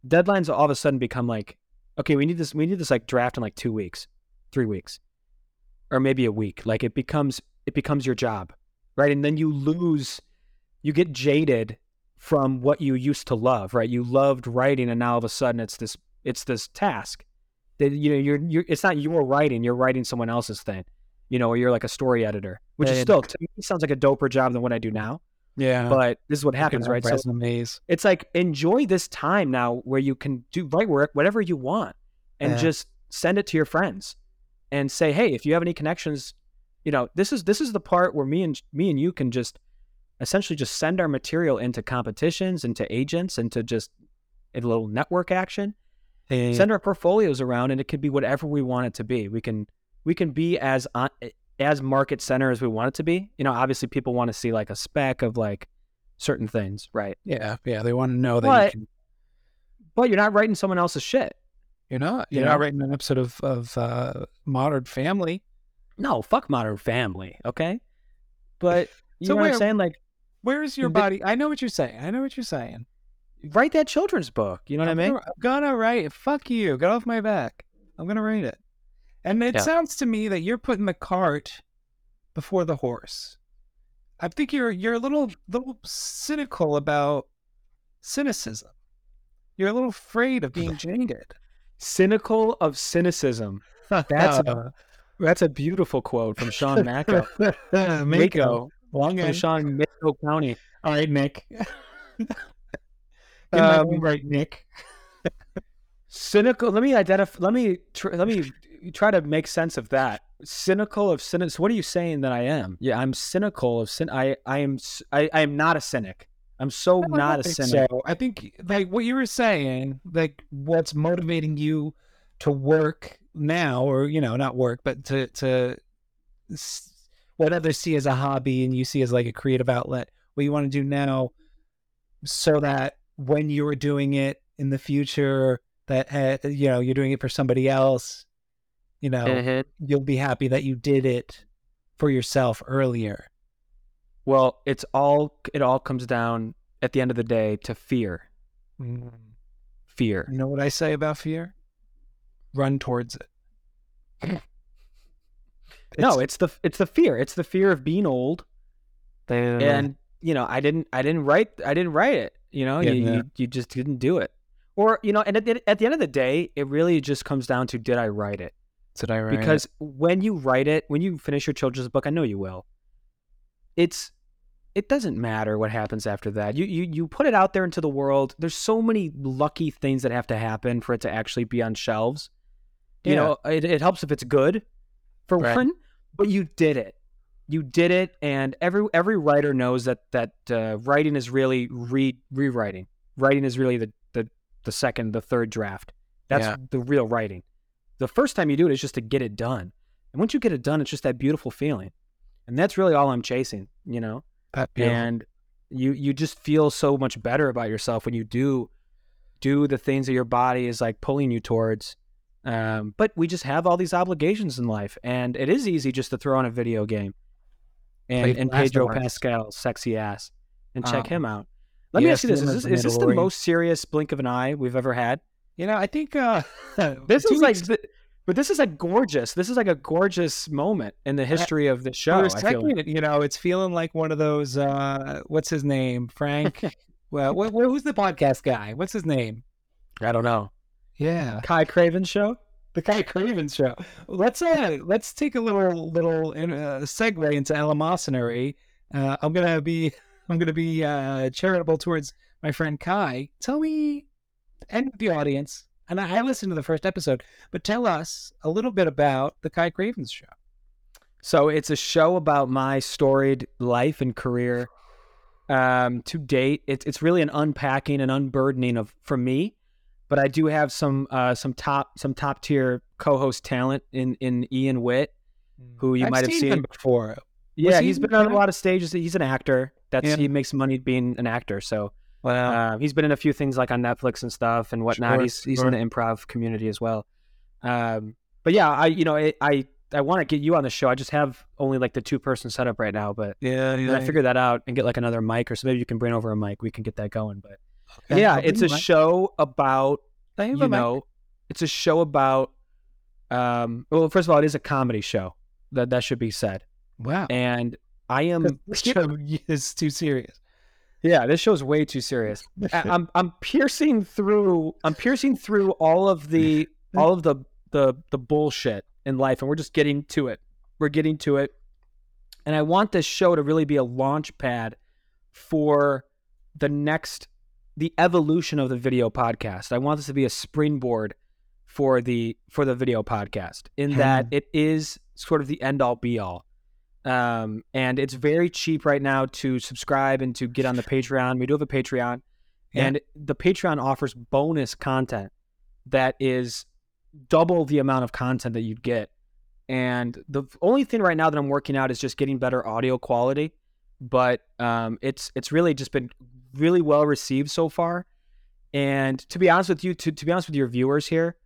Deadlines all of a sudden become like, "Okay, we need this like draft in like 2 weeks, 3 weeks, or maybe a week." Like it becomes your job, right? And then you get jaded from what you used to love, right? You loved writing, and now all of a sudden it's this task that, you know, you're it's not your writing, you're writing someone else's thing, you know, or you're like a story editor, which is still, to me, sounds like a doper job than what I do now. Yeah. But this is what happens, right? So it's like, enjoy this time now where you can do write work, whatever you want, and just send it to your friends and say, hey, if you have any connections, you know, this is the part where me and you can just essentially just send our material into competitions, into agents, into just a little network action, send our portfolios around, and it could be whatever we want it to be. We can be as market center as we want it to be. You know, obviously people want to see like a speck of like certain things, right? Yeah. Yeah. They want to know that but you're not writing someone else's shit. You're not writing an episode of Modern Family. No, fuck Modern Family. Okay. But you know what I'm saying? Like, where is your body? I know what you're saying. Write that children's book. You know what I mean? I'm going to write it. Fuck you. Get off my back. I'm going to write it. And it sounds to me that you're putting the cart before the horse. I think you're a little cynical about cynicism. You're a little afraid of being jaded. Cynical of cynicism. That's a beautiful quote from Sean Mako. Mako. From Sean Mako County. All right, Nick. Right, Nick. Cynical. Let me try to make sense of that. Cynical of cynics. What are you saying that I am? Yeah, I'm cynical of sin. I am not a cynic. I'm so not a cynic. So. I think like what you were saying, like what's motivating you to work now, or, you know, not work, but to what others see as a hobby and you see as like a creative outlet, what you want to do now so that when you're doing it in the future, that, you know, you're doing it for somebody else, you know, you'll be happy that you did it for yourself earlier. Well, it all comes down at the end of the day to fear. Mm. Fear. You know what I say about fear? Run towards it. It's the fear. It's the fear of being old. And, you know, I didn't write it. You know, you just didn't do it. Or, you know, and at the end of the day, it really just comes down to, did I write it? When you write it, when you finish your children's book, I know you will, it doesn't matter what happens after that. You put it out there into the world. There's so many lucky things that have to happen for it to actually be on shelves. You know, it helps if it's good, for one, but you did it. You did it, and every writer knows that writing is really rewriting. Writing is really the second, the third draft. That's the real writing. The first time you do it is just to get it done. And once you get it done, it's just that beautiful feeling. And that's really all I'm chasing, you know? And you just feel so much better about yourself when you do the things that your body is like pulling you towards. But we just have all these obligations in life. And it is easy just to throw on a video game. And Pedro Pascal, sexy ass, and check him out. Let me ask you this: is this the most serious blink of an eye we've ever had? You know, I think this is like, but this is like gorgeous. This is like a gorgeous moment in the history of the show. You know, it's feeling like one of those. What's his name? Frank. Well, who's the podcast guy? What's his name? I don't know. Yeah, Kai Cravens show. The Kai Cravens show. Let's take a little segue into Eleemosynary. I'm gonna be charitable towards my friend Kai. Tell me, and the audience, and I listened to the first episode, but tell us a little bit about the Kai Cravens show. So it's a show about my storied life and career. To date, it's really an unpacking and unburdening from me. But I do have some top tier co-host talent in Ian Witt, who you might have seen him before. Yeah, he's been on a lot of stages. He's an actor. He makes money being an actor. So he's been in a few things like on Netflix and stuff and whatnot. He's in the improv community as well. But yeah, I want to get you on the show. I just have only like the 2-person setup right now, but I figure that out and get like another mic, or so maybe you can bring over a mic. We can get that going. But it's a show about it's a show about. Well, first of all, it is a comedy show. That should be said. Wow. And I am. This show is too serious. Yeah, this show's way too serious. I'm piercing through all of the bullshit in life, and we're just getting to it. And I want this show to really be a launch pad for the evolution of the video podcast. I want this to be a springboard for the video podcast, in that it is sort of the end all be all. And it's very cheap right now to subscribe and to get on the Patreon. We do have a Patreon, and the Patreon offers bonus content that is double the amount of content that you'd get. And the only thing right now that I'm working out is just getting better audio quality, but it's really just been really well received so far. And to be honest with you, to be honest with your viewers here,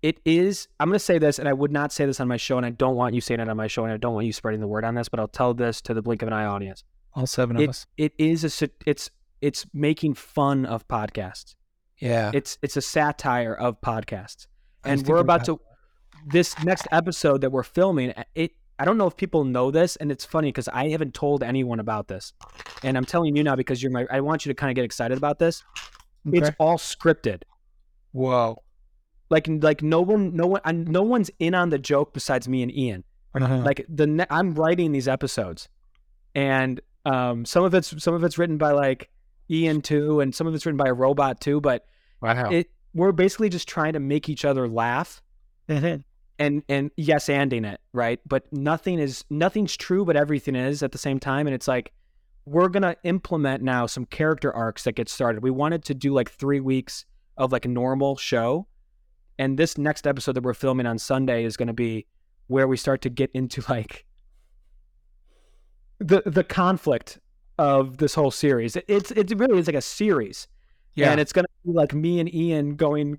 it is, I'm going to say this, and I would not say this on my show, and I don't want you saying it on my show, and I don't want you spreading the word on this, but I'll tell this to the blink of an eye audience. All 7 of us. It's making fun of podcasts. Yeah. It's a satire of podcasts. And we're about to, this next episode that we're filming, I don't know if people know this, and it's funny because I haven't told anyone about this. And I'm telling you now because I want you to kind of get excited about this. Okay. It's all scripted. Whoa. Like no one's in on the joke besides me and Ian. Uh-huh. Like I'm writing these episodes, and some of it's written by like Ian too, and some of it's written by a robot too. But we're basically just trying to make each other laugh, and yes, anding it right. But nothing's true, but everything is at the same time. And it's like we're gonna implement now some character arcs that get started. We wanted to do like 3 weeks of like a normal show. And this next episode that we're filming on Sunday is going to be where we start to get into like the conflict of this whole series. It really is like a series. Yeah. And it's going to be like me and Ian going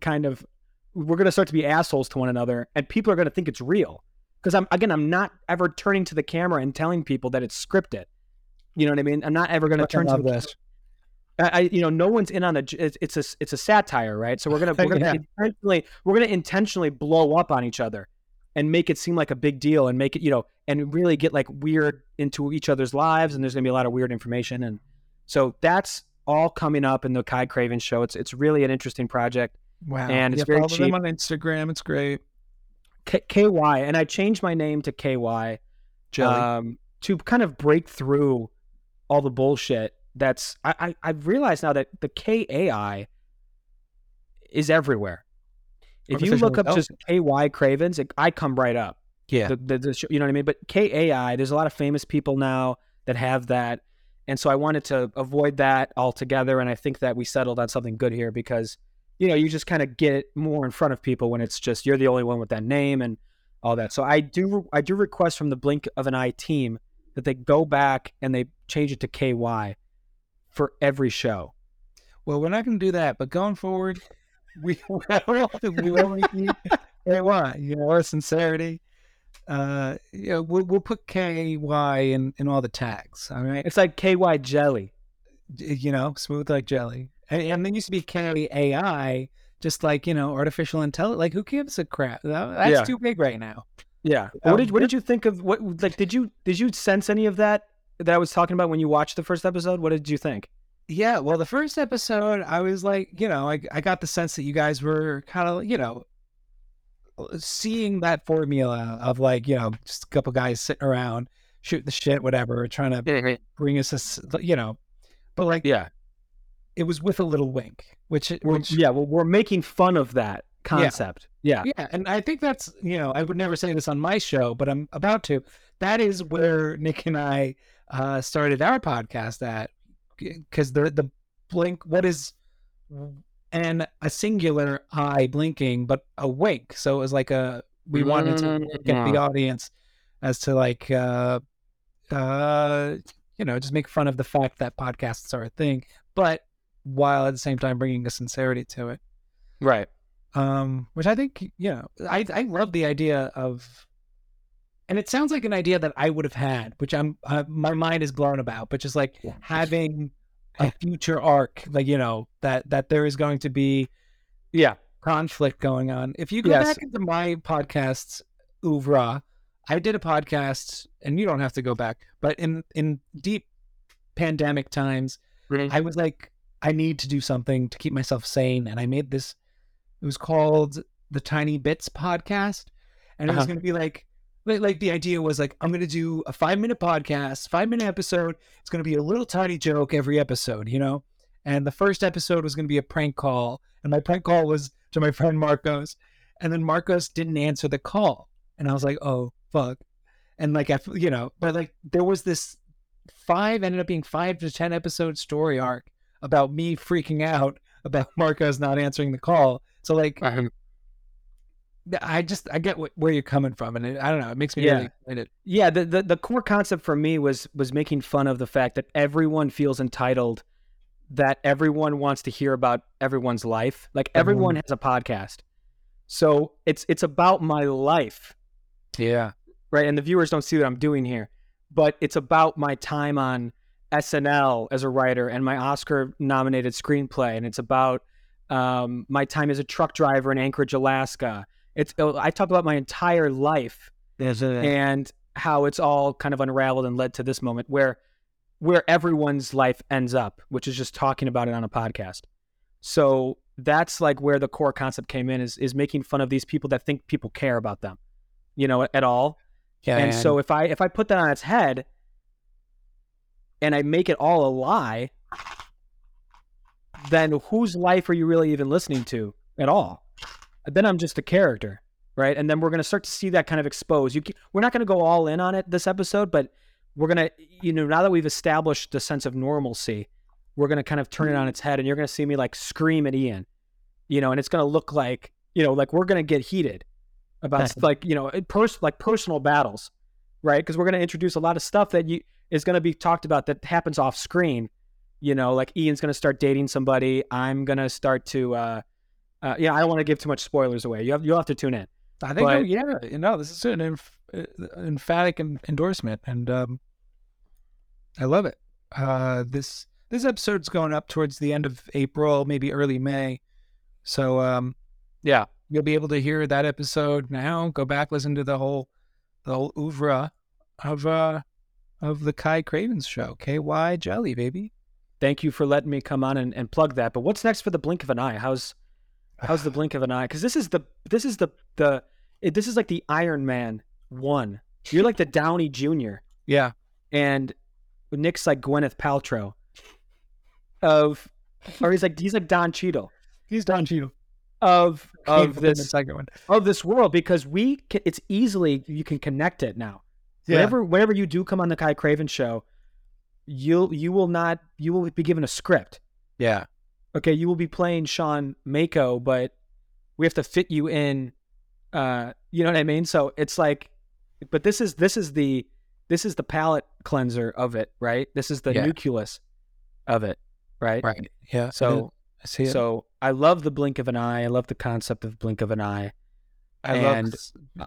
we're going to start to be assholes to one another, and people are going to think it's real. Because I'm not ever turning to the camera and telling people that it's scripted. You know what I mean? I'm not ever going to turn to this. No one's in on it's a satire, right? So we're gonna intentionally blow up on each other and make it seem like a big deal, and make it and really get like weird into each other's lives, and there's gonna be a lot of weird information. And so that's all coming up in the Kai Cravens show. It's really an interesting project. Wow. And it's very cheap. Follow them on Instagram. It's great. KY, and I changed my name to KY to kind of break through all the bullshit. I've realized now that the KAI is everywhere. If you look up just KY Cravens, I come right up. Yeah. The show, you know what I mean? But KAI, there's a lot of famous people now that have that. And so I wanted to avoid that altogether. And I think that we settled on something good here because, you just kind of get it more in front of people when it's just, you're the only one with that name and all that. So I do request from the Blink of an Eye team that they go back and they change it to KY. For every show. Well, we're not going to do that, but going forward, we will keep KY, our sincerity. We'll put KY in all the tags. All right, it's like KY jelly, smooth like jelly. And then used to be KAI, just like artificial intelligence. Like, who gives a crap? That's too big right now. Yeah. What did you think of what? Like, did you sense any of that? That I was talking about when you watched the first episode? What did you think? Yeah, well, the first episode, I was like, I got the sense that you guys were kind of, seeing that formula of like, just a couple guys sitting around, shooting the shit, whatever, trying to bring us, but like, it was with a little wink, which we're making fun of that concept. Yeah. Yeah. And I think that's, I would never say this on my show, but I'm about to. That is where Nick and I started our podcast at, because the blink, what is a singular eye blinking, but a wink. So it was like a we wanted to get the audience as to like, you know, just make fun of the fact that podcasts are a thing, but while at the same time bringing a sincerity to it. Right. Which I think, you know, I love the idea of, and it sounds like an idea that I would have had, which I'm, my mind is blown about, but just like having a future arc, like, you know, that there is going to be conflict going on. If you go back into my podcast's oeuvre, I did a podcast, and you don't have to go back, but in deep pandemic times, I was like, I need to do something to keep myself sane. And I made this, it was called the Tiny Bits Podcast. And it was going to be like the idea was like, I'm going to do a 5-minute podcast, 5-minute episode. It's going to be a little tiny joke every episode, you know? And the first episode was going to be a prank call. And my prank call was to my friend Marcos. And then Marcos didn't answer the call. And I was like, oh, fuck. And like, I, you know, but like there was this ended up being 5 to 10 episode story arc about me freaking out about Marcos not answering the call. So like, I get where you're coming from. And I don't know, it makes me really excited. Yeah. The core concept for me was making fun of the fact that everyone feels entitled, that everyone wants to hear about everyone's life. Like everyone has a podcast. So it's about my life. Yeah. Right. And the viewers don't see what I'm doing here, but it's about my time on SNL as a writer and my Oscar nominated screenplay. And it's about my time as a truck driver in Anchorage, Alaska. I talk about my entire life and how it's all kind of unraveled and led to this moment where everyone's life ends up, which is just talking about it on a podcast. So that's like where the core concept came in is making fun of these people that think people care about them, you know, at all. Yeah, and so if I put that on its head and I make it all a lie, then whose life are you really even listening to at all? Then I'm just a character, right? And then we're going to start to see that kind of exposed. We're not going to go all in on it this episode, but we're going to, you know, now that we've established the sense of normalcy, we're going to kind of turn it on its head, and you're going to see me like scream at Ian, you know, and it's going to look like, you know, like we're going to get heated about like, you know, personal battles, right? Because we're going to introduce a lot of stuff that is going to be talked about that happens off screen. You know, like Ian's going to start dating somebody. I'm going to start to, yeah, I don't want to give too much spoilers away. You'll have to tune in. I think, you know, this is an emphatic endorsement, and I love it. This episode's going up towards the end of April, maybe early May. So, yeah, you'll be able to hear that episode now. Go back, listen to the whole oeuvre of the Kai Cravens show. KY Jelly, baby. Thank you for letting me come on and plug that. But what's next for the blink of an eye? How's the blink of an eye? Because this is like the Iron Man 1. You're like the Downey Jr. Yeah, and Nick's like Gwyneth Paltrow. He's like Don Cheadle. He's Don Cheadle of this second one of this world, because it's easily you can connect it now. Yeah. Whenever you do come on the Kai Cravens show, you will be given a script. Yeah. Okay. You will be playing Sean Mako, but we have to fit you in, you know what I mean? So it's like, but this is the palate cleanser of it. Right. This is the nucleus of it. Right. Right. Yeah. So, I see it. So I love the blink of an eye. I love the concept of blink of an eye. I love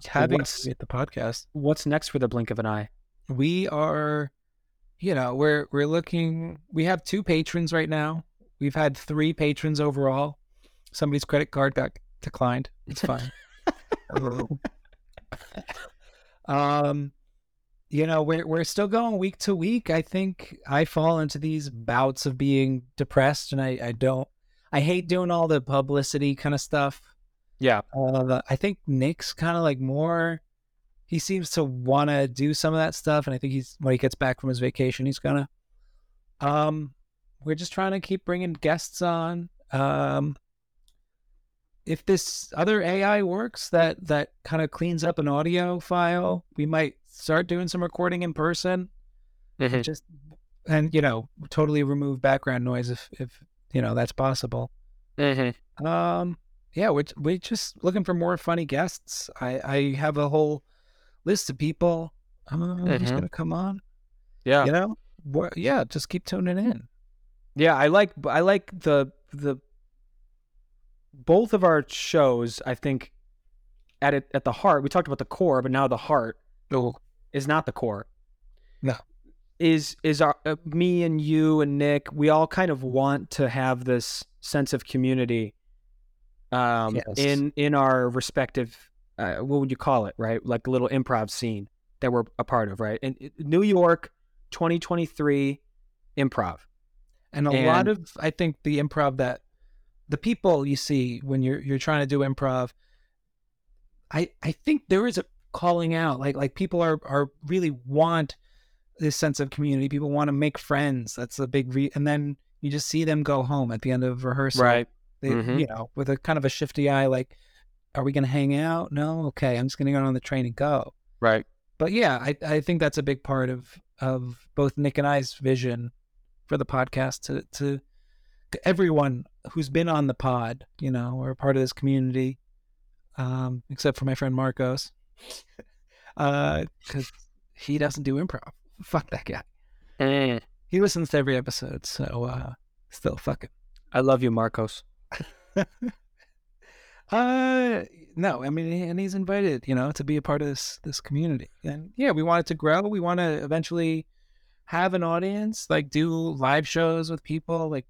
having the podcast. What's next for the blink of an eye? We are, you know, we're looking, we have 2 patrons right now. We've had 3 patrons overall. Somebody's credit card got declined. It's fine. You know, we're still going week to week. I think I fall into these bouts of being depressed, and I hate doing all the publicity kind of stuff. Yeah. I think Nick's kind of like more, he seems to want to do some of that stuff, and I think when he gets back from his vacation, he's gonna. We're just trying to keep bringing guests on. If this other AI works, that kind of cleans up an audio file, we might start doing some recording in person. Mm-hmm. And you know, totally remove background noise if you know that's possible. Mm-hmm. yeah, we're just looking for more funny guests. I have a whole list of people who's going to come on. Yeah. You know? Yeah, just keep tuning in. Yeah, I like the both of our shows, I think, at the heart, we talked about the core, but now the heart is not the core. No. Is our me and you and Nick, we all kind of want to have this sense of community in our respective, what would you call it, right? Like a little improv scene that we're a part of, right? And New York 2023 improv. And lot of, I think, the improv that the people you see when you're trying to do improv, I think there is a calling out, like people are really want this sense of community. People want to make friends. That's a big and then you just see them go home at the end of rehearsal, right? They, you know, with a kind of a shifty eye, like, are we going to hang out? No, okay, I'm just going to go on the train and go, right? But yeah, I think that's a big part of both Nick and I's vision for the podcast to everyone who's been on the pod, you know, or a part of this community, except for my friend Marcos, because he doesn't do improv. Fuck that guy. He listens to every episode, so still fuck him. I love you, Marcos. No, I mean, and he's invited, you know, to be a part of this community. And yeah, we want it to grow. We want to eventually have an audience, like do live shows with people, like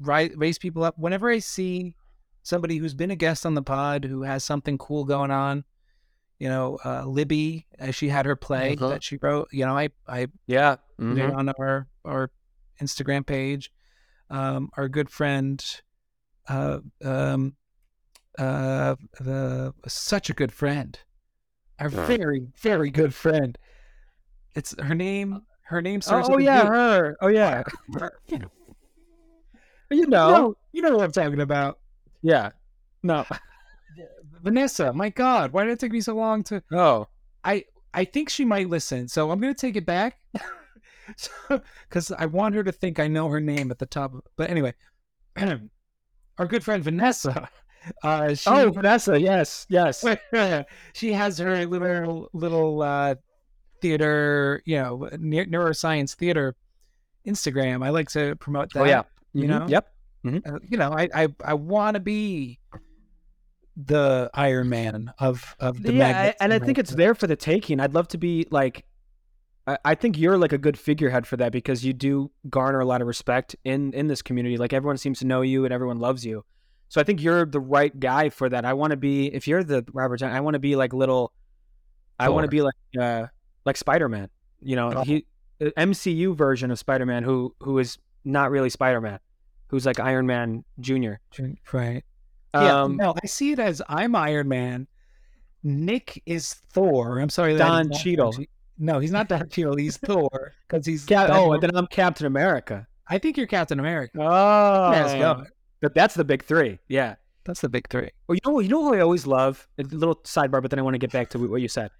raise people up. Whenever I see somebody who's been a guest on the pod who has something cool going on, you know, Libby, she had her play that she wrote, you know, I put it on our Instagram page. Our good friend, such a good friend, our very, very good friend. It's her name starts with a D. Her. Oh yeah. You know what I'm talking about. Yeah. No. Vanessa, my God, why did it take me so long to... Oh. I think she might listen, so I'm going to take it back because I want her to think I know her name at the top. But anyway, our good friend Vanessa. Vanessa, yes. She has her little theater, you know, neuroscience theater Instagram. I like to promote that. Oh, yeah. You know? Yep. Mm-hmm. You know, I want to be the Iron Man of the magnet. And I think it's there for the taking. I'd love to be like, I think you're like a good figurehead for that because you do garner a lot of respect in this community. Like everyone seems to know you and everyone loves you. So I think you're the right guy for that. I want to be, if you're the Robert, I want to be like little, I want to be like Spider-Man, you know, the MCU version of Spider-Man who is not really Spider-Man, who's like Iron Man Jr. Right. Yeah, no, I see it as I'm Iron Man. Nick is Thor. I'm sorry, Don Cheadle. No, he's not Don Cheadle. He's Thor because he's. And then I'm Captain America. I think you're Captain America. Oh, let's go. That's the big three. Yeah, that's the big three. Well, you know who I always love. A little sidebar, but then I want to get back to what you said.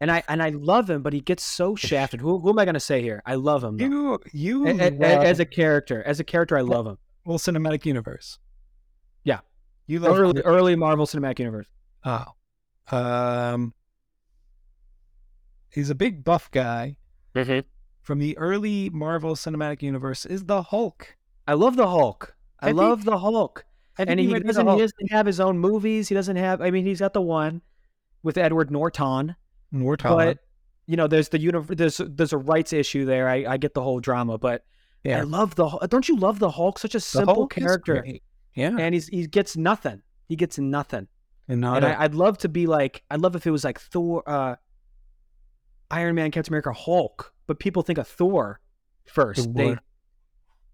And I love him, but he gets so shafted. Who am I going to say here? I love him. Though. You as a character, I love him. Well, cinematic universe. Yeah. You love early Marvel Cinematic Universe. Oh. He's a big buff guy. Mm-hmm. From the early Marvel Cinematic Universe is the Hulk. I love the Hulk. The Hulk. And he doesn't have his own movies. He doesn't have, I mean, he's got the one with Edward Norton. But, you know, there's the there's a rights issue there. I get the whole drama, but yeah. I love the Hulk. Don't you love the Hulk? Such a simple character. Yeah, and he gets nothing. He gets nothing. I'd love to be like, I'd love if it was like Thor, Iron Man, Captain America, Hulk. But people think of Thor first.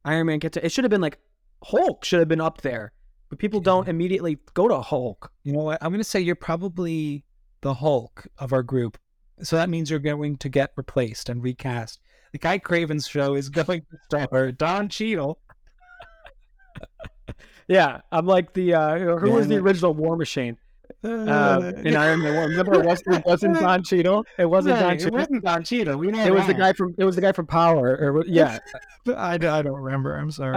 Iron Man, Captain. It should have been like Hulk should have been up there, but people don't immediately go to Hulk. You know what? I'm gonna say you're probably the Hulk of our group, so that means you're going to get replaced and recast. The Kai Cravens show is going to star Don Cheadle. Yeah, I'm like the who was the original War Machine in Iron Man 1. Remember, it wasn't Don Cheadle. It wasn't Don Cheadle. It was the guy from Power. I don't remember. I'm sorry.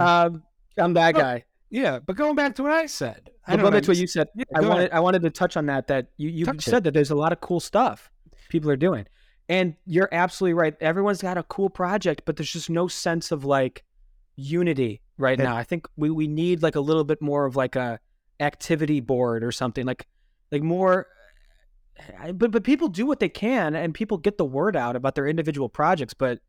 I'm that guy. Yeah, but going back to what I said, I love that's what you said. Yeah, I wanted to touch on that you said that there's a lot of cool stuff people are doing. And you're absolutely right. Everyone's got a cool project, but there's just no sense of like unity right now. I think we need like a little bit more of like a activity board or something like more, but people do what they can and people get the word out about their individual projects. But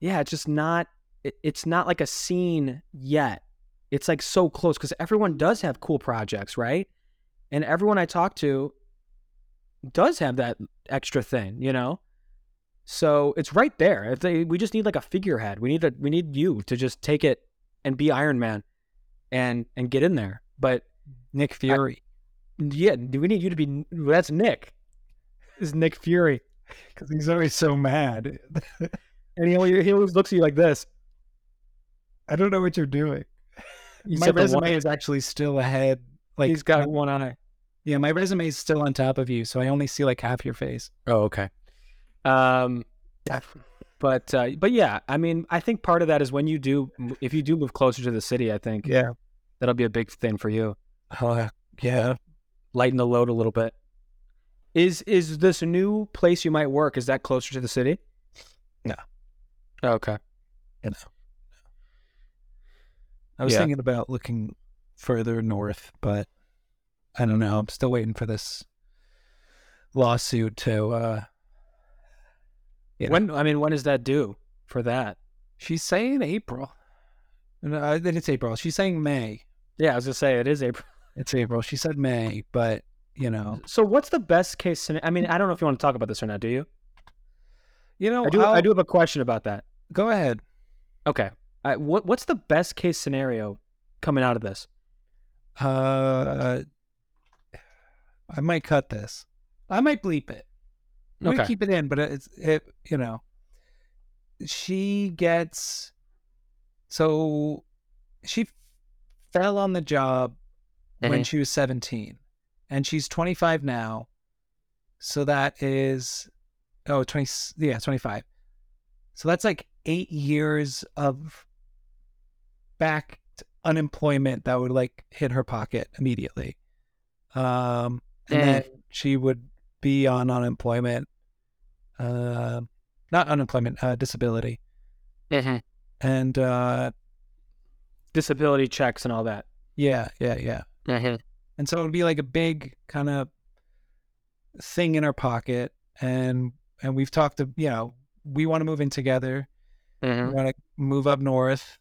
yeah, it's just not, it's not like a scene yet. It's like so close because everyone does have cool projects, right? And everyone I talk to does have that extra thing, you know? So it's right there. We just need like a figurehead. We need you to just take it and be Iron Man and get in there. But Nick Fury. We need you to be, that's Nick. It's Nick Fury. Because he's always so mad. And he always looks at you like this. I don't know what you're doing. My resume is actually still ahead. Like he's got one eye. Yeah, my resume is still on top of you, so I only see like half your face. Oh, okay. But yeah, I mean, I think part of that is if you do move closer to the city, I think that'll be a big thing for you. Yeah, lighten the load a little bit. Is this new place you might work? Is that closer to the city? No. Okay. No. I was thinking about looking further north, but I don't know. I'm still waiting for this lawsuit to. When is that due for that? She's saying April. No, I think it's April. She's saying May. Yeah, I was gonna say it is April. It's April. She said May, but you know. So what's the best case scenario? I mean, I don't know if you want to talk about this or not. Do you? You know, I do have a question about that. Go ahead. Okay. What's the best case scenario coming out of this? I might cut this. I might bleep it. Okay. We keep it in, but it's you know. She gets, so she fell on the job when she was 17, and she's 25 now. So that is 25. So that's like 8 years of back unemployment that would like hit her pocket immediately. And then she would be on unemployment, disability. Mm-hmm. And disability checks and all that. Yeah. Mm-hmm. And so it would be like a big kind of thing in her pocket. And we've talked to, you know, we want to move in together. Mm-hmm. We want to move up north.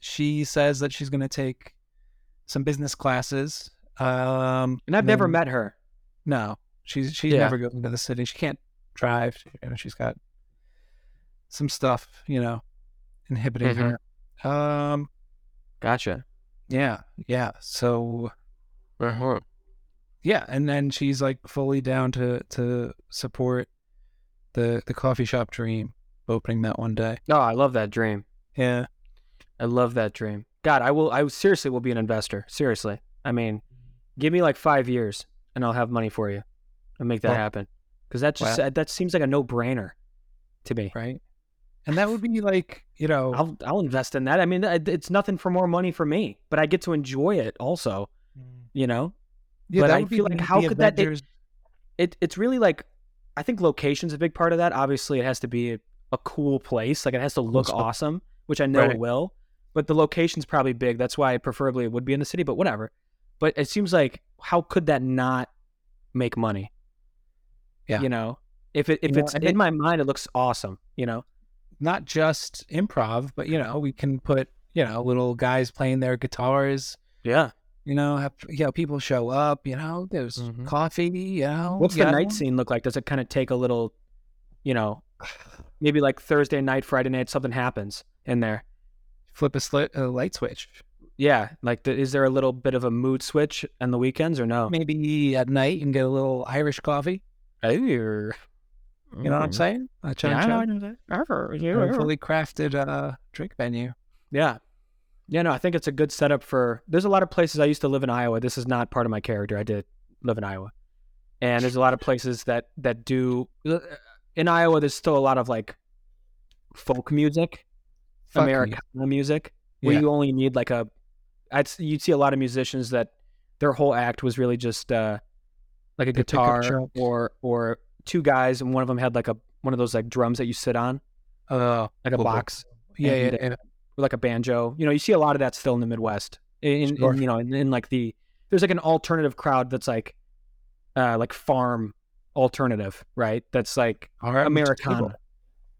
She says that she's going to take some business classes. And I've never met her. No, she's never going to the city. She can't drive. You know, she's got some stuff, you know, inhibiting her. Gotcha. Yeah. So, and then she's like fully down to support the coffee shop dream, opening that one day. Oh, I love that dream. Yeah, I love that dream. God, I seriously will be an investor. Seriously, I mean. Give me like 5 years and I'll have money for you and make that happen. Because that seems like a no-brainer to me. Right. And that would be like, you know. I'll invest in that. I mean, it's nothing for more money for me, but I get to enjoy it also, you know? Yeah, but I feel like how could that. It's really like, I think location's a big part of that. Obviously, it has to be a cool place. Like it has to look awesome, which I know it will. But the location's probably big. That's why preferably it would be in the city, but whatever. But it seems like how could that not make money? Yeah, you know, if it's in my mind, it looks awesome. You know, not just improv, but you know, we can put little guys playing their guitars. Yeah, you know, people show up. You know, there's coffee. You know, what's the night scene look like? Does it kind of take a little, you know, maybe like Thursday night, Friday night, something happens in there. Flip a light switch. Yeah, like is there a little bit of a mood switch on the weekends or no? Maybe at night you can get a little Irish coffee. You know what I'm saying? A fully crafted drink menu. Yeah. Yeah, no, I think it's a good setup for... There's a lot of places I used to live in Iowa. This is not part of my character. I did live in Iowa. And there's a lot of places that do... In Iowa, there's still a lot of like folk music, Americana music, where you only need like a... you'd see a lot of musicians that their whole act was really just like a guitar or two guys, and one of them had like one of those like drums that you sit on, like a box. And like a banjo. You know, you see a lot of that still in the Midwest. In you know, in like there's like an alternative crowd that's like farm alternative, right? That's like Americana,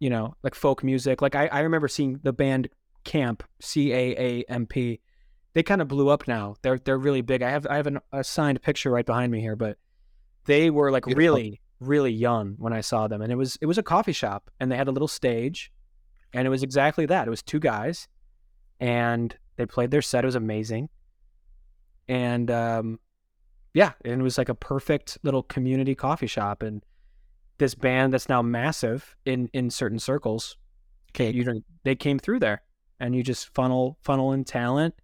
you know, like folk music. Like I remember seeing the band Camp, CAAMP. They kind of blew up now. They're really big. I have a signed picture right behind me here, but they were like really, really young when I saw them. And it was a coffee shop, and they had a little stage, and it was exactly that. It was two guys, and they played their set. It was amazing. And and it was like a perfect little community coffee shop. And this band that's now massive in certain circles, they came through there, and you just funnel in talent,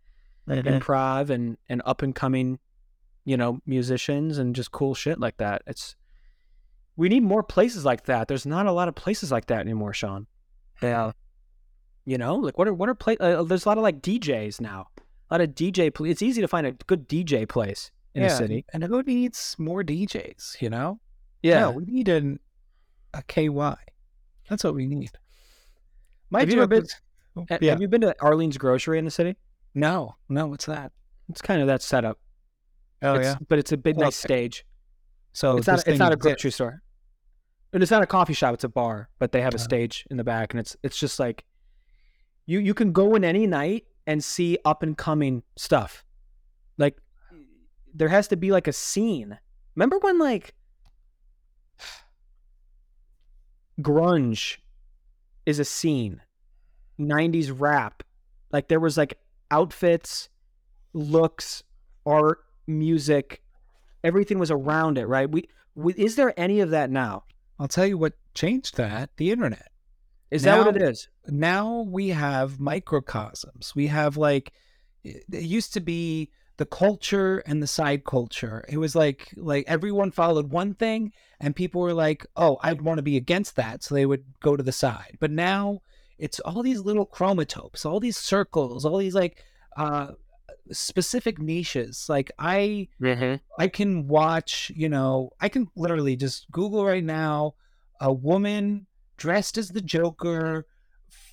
improv, and up and coming, you know, musicians and just cool shit like that. We need more places like that. There's not a lot of places like that anymore, Sean. Yeah. You know, like what are play? There's a lot of like DJs now. A lot of DJ. It's easy to find a good DJ place in a city, and it needs more DJs. You know. Yeah. No, we need a KY. That's what we need. Have you been to Arlene's Grocery in the city? No. What's that? It's kind of that setup. But it's a big nice stage. So it's not a grocery store. And it's not a coffee shop. It's a bar, but they have a stage in the back, and it's just like. You can go in any night and see up and coming stuff. Like there has to be like a scene. Remember when like grunge is a scene, 90s rap, like there was like outfits, looks, art, music, everything was around it, right? Is there any of that now? I'll tell you what changed that, the internet. Is that what it is? Now we have microcosms. We have like, it used to be the culture and the side culture. It was like everyone followed one thing, and people were like, oh, I'd want to be against that. So they would go to the side. But now it's all these little chromatopes, all these circles, all these like specific niches. Like I can watch, you know, I can literally just Google right now, a woman dressed as the Joker,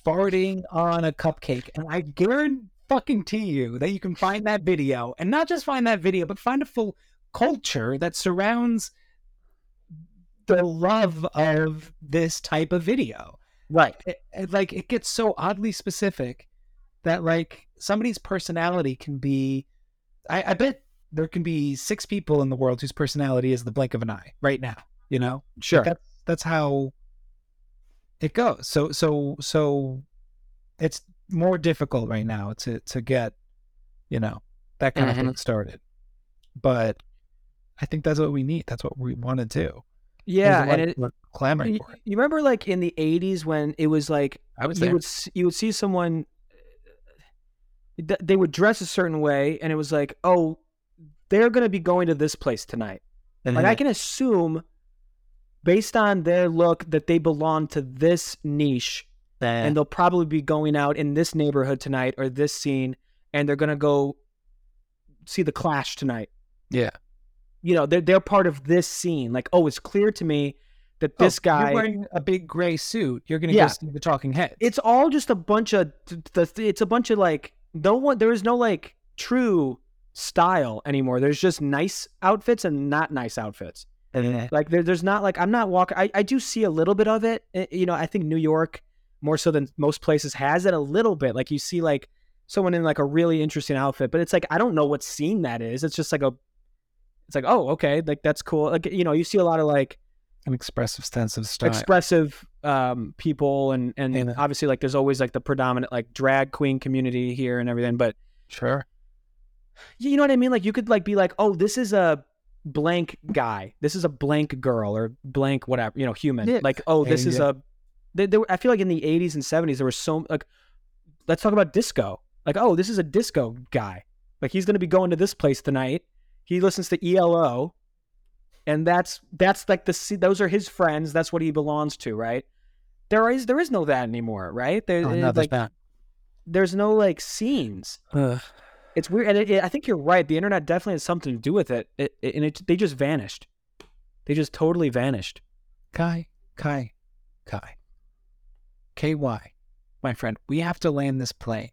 farting on a cupcake, and I guarantee you that you can find that video, and not just find that video, but find a full culture that surrounds the love of this type of video. Right. It gets so oddly specific that like somebody's personality can be, I bet there can be 6 people in the world whose personality is the blink of an eye right now, you know? Sure. Like that's how it goes. So it's more difficult right now to get, you know, that kind of thing started. But I think that's what we need. That's what we want to do. Yeah, clamoring for it. You remember like in the 80s when it was like you would see someone, they would dress a certain way, and it was like, oh, they're going to be going to this place tonight. And like I can assume, based on their look, that they belong to this niche, and they'll probably be going out in this neighborhood tonight or this scene, and they're gonna go see the Clash tonight. Yeah, you know, they're part of this scene. Like, oh, it's clear to me that this guy, you're wearing a big gray suit, you're gonna go see the Talking Heads. It's all just a bunch of like there is no like true style anymore. There's just nice outfits and not nice outfits. Like there's not like, I'm not walking. I do see a little bit of it. You know, I think New York more so than most places has it a little bit. Like you see like someone in like a really interesting outfit, but it's like, I don't know what scene that is. It's just like oh, okay. Like that's cool. Like, you know, you see a lot of like an expressive sense of style, people. And obviously like there's always like the predominant like drag queen community here and everything, but sure. You know what I mean? Like you could like be like, oh, this is a blank guy, this is a blank girl, or blank whatever, you know, human. Like, oh, this is a I feel like in the 80s and 70s there was so like, let's talk about disco. Like, oh, this is a disco guy, like he's going to be going to this place tonight, he listens to ELO, and that's like those are his friends, that's what he belongs to, right? There is no that anymore, right? There's no like scenes. It's weird, and I think you're right. The internet definitely has something to do with it. They just vanished. They just totally vanished. Kai. K-Y. My friend, we have to land this plane.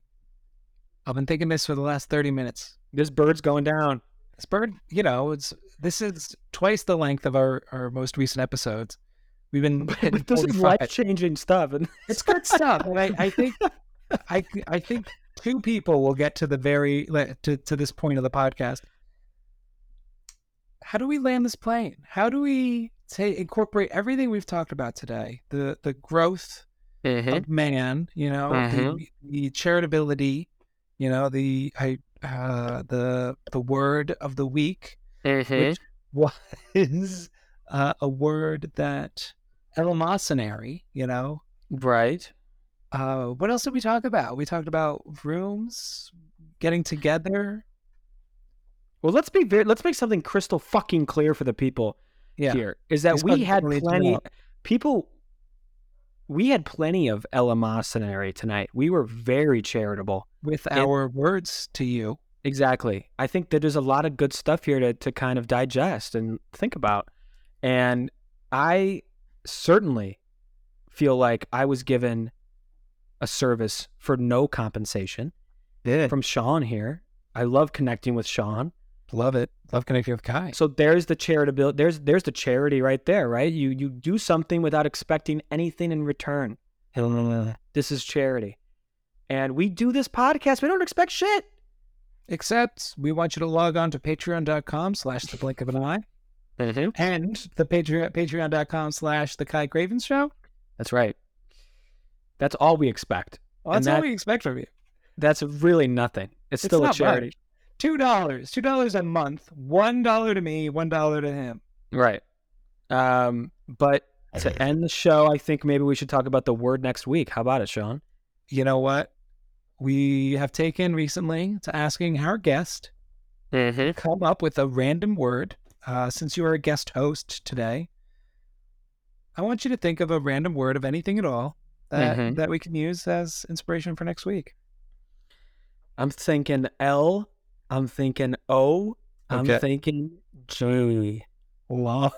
I've been thinking this for the last 30 minutes. This bird's going down. This bird, you know, this is twice the length of our most recent episodes. We've been but this is life-changing stuff. And it's good stuff. And I think two people will get to the to this point of the podcast. How do we land this plane? How do we incorporate everything we've talked about today? The growth of man, you know, the charitability, you know, the word of the week, which was a word that eleemosynary, you know, right. What else did we talk about? We talked about rooms, getting together. Well, let's make something crystal fucking clear for the people here. Is that we had plenty of eleemosynary tonight. We were very charitable with our words to you. Exactly. I think that there's a lot of good stuff here to kind of digest and think about. And I certainly feel like I was given a service for no compensation from Sean here. I love connecting with Sean. Love it. Love connecting with Kai. So there's the charitability. There's the charity right there, right? You do something without expecting anything in return. This is charity. And we do this podcast. We don't expect shit. Except we want you to log on to patreon.com/theblinkofan eye and the patreon.com/the Kai Cravens show. That's right. That's all we expect. Well, that's all we expect from you. That's really nothing. It's still a charity. Much. $2. $2 a month. $1 to me, $1 to him. Right. But to end the show, I think maybe we should talk about the word next week. How about it, Sean? You know what? We have taken recently to asking our guest to come up with a random word. Since you are a guest host today, I want you to think of a random word of anything at all that we can use as inspiration for next week. I'm thinking L. I'm thinking O. I'm thinking J. Log.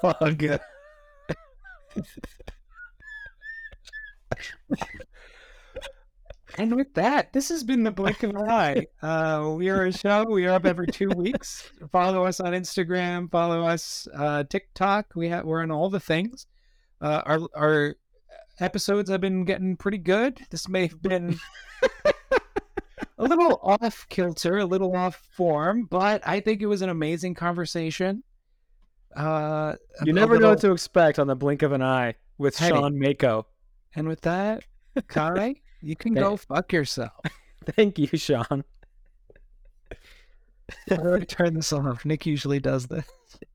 And with that, this has been The Blink of an Eye. We are a show. We are up every 2 weeks. Follow us on Instagram. Follow us TikTok. We're on all the things. Our episodes have been getting pretty good. This may have been a little off kilter, a little off form, but I think it was an amazing conversation. You never know what to expect on The Blink of an Eye with Sean Mako. And with that, Kai, you can go fuck yourself. Thank you, Sean. I'm going to turn this off. Nick usually does this.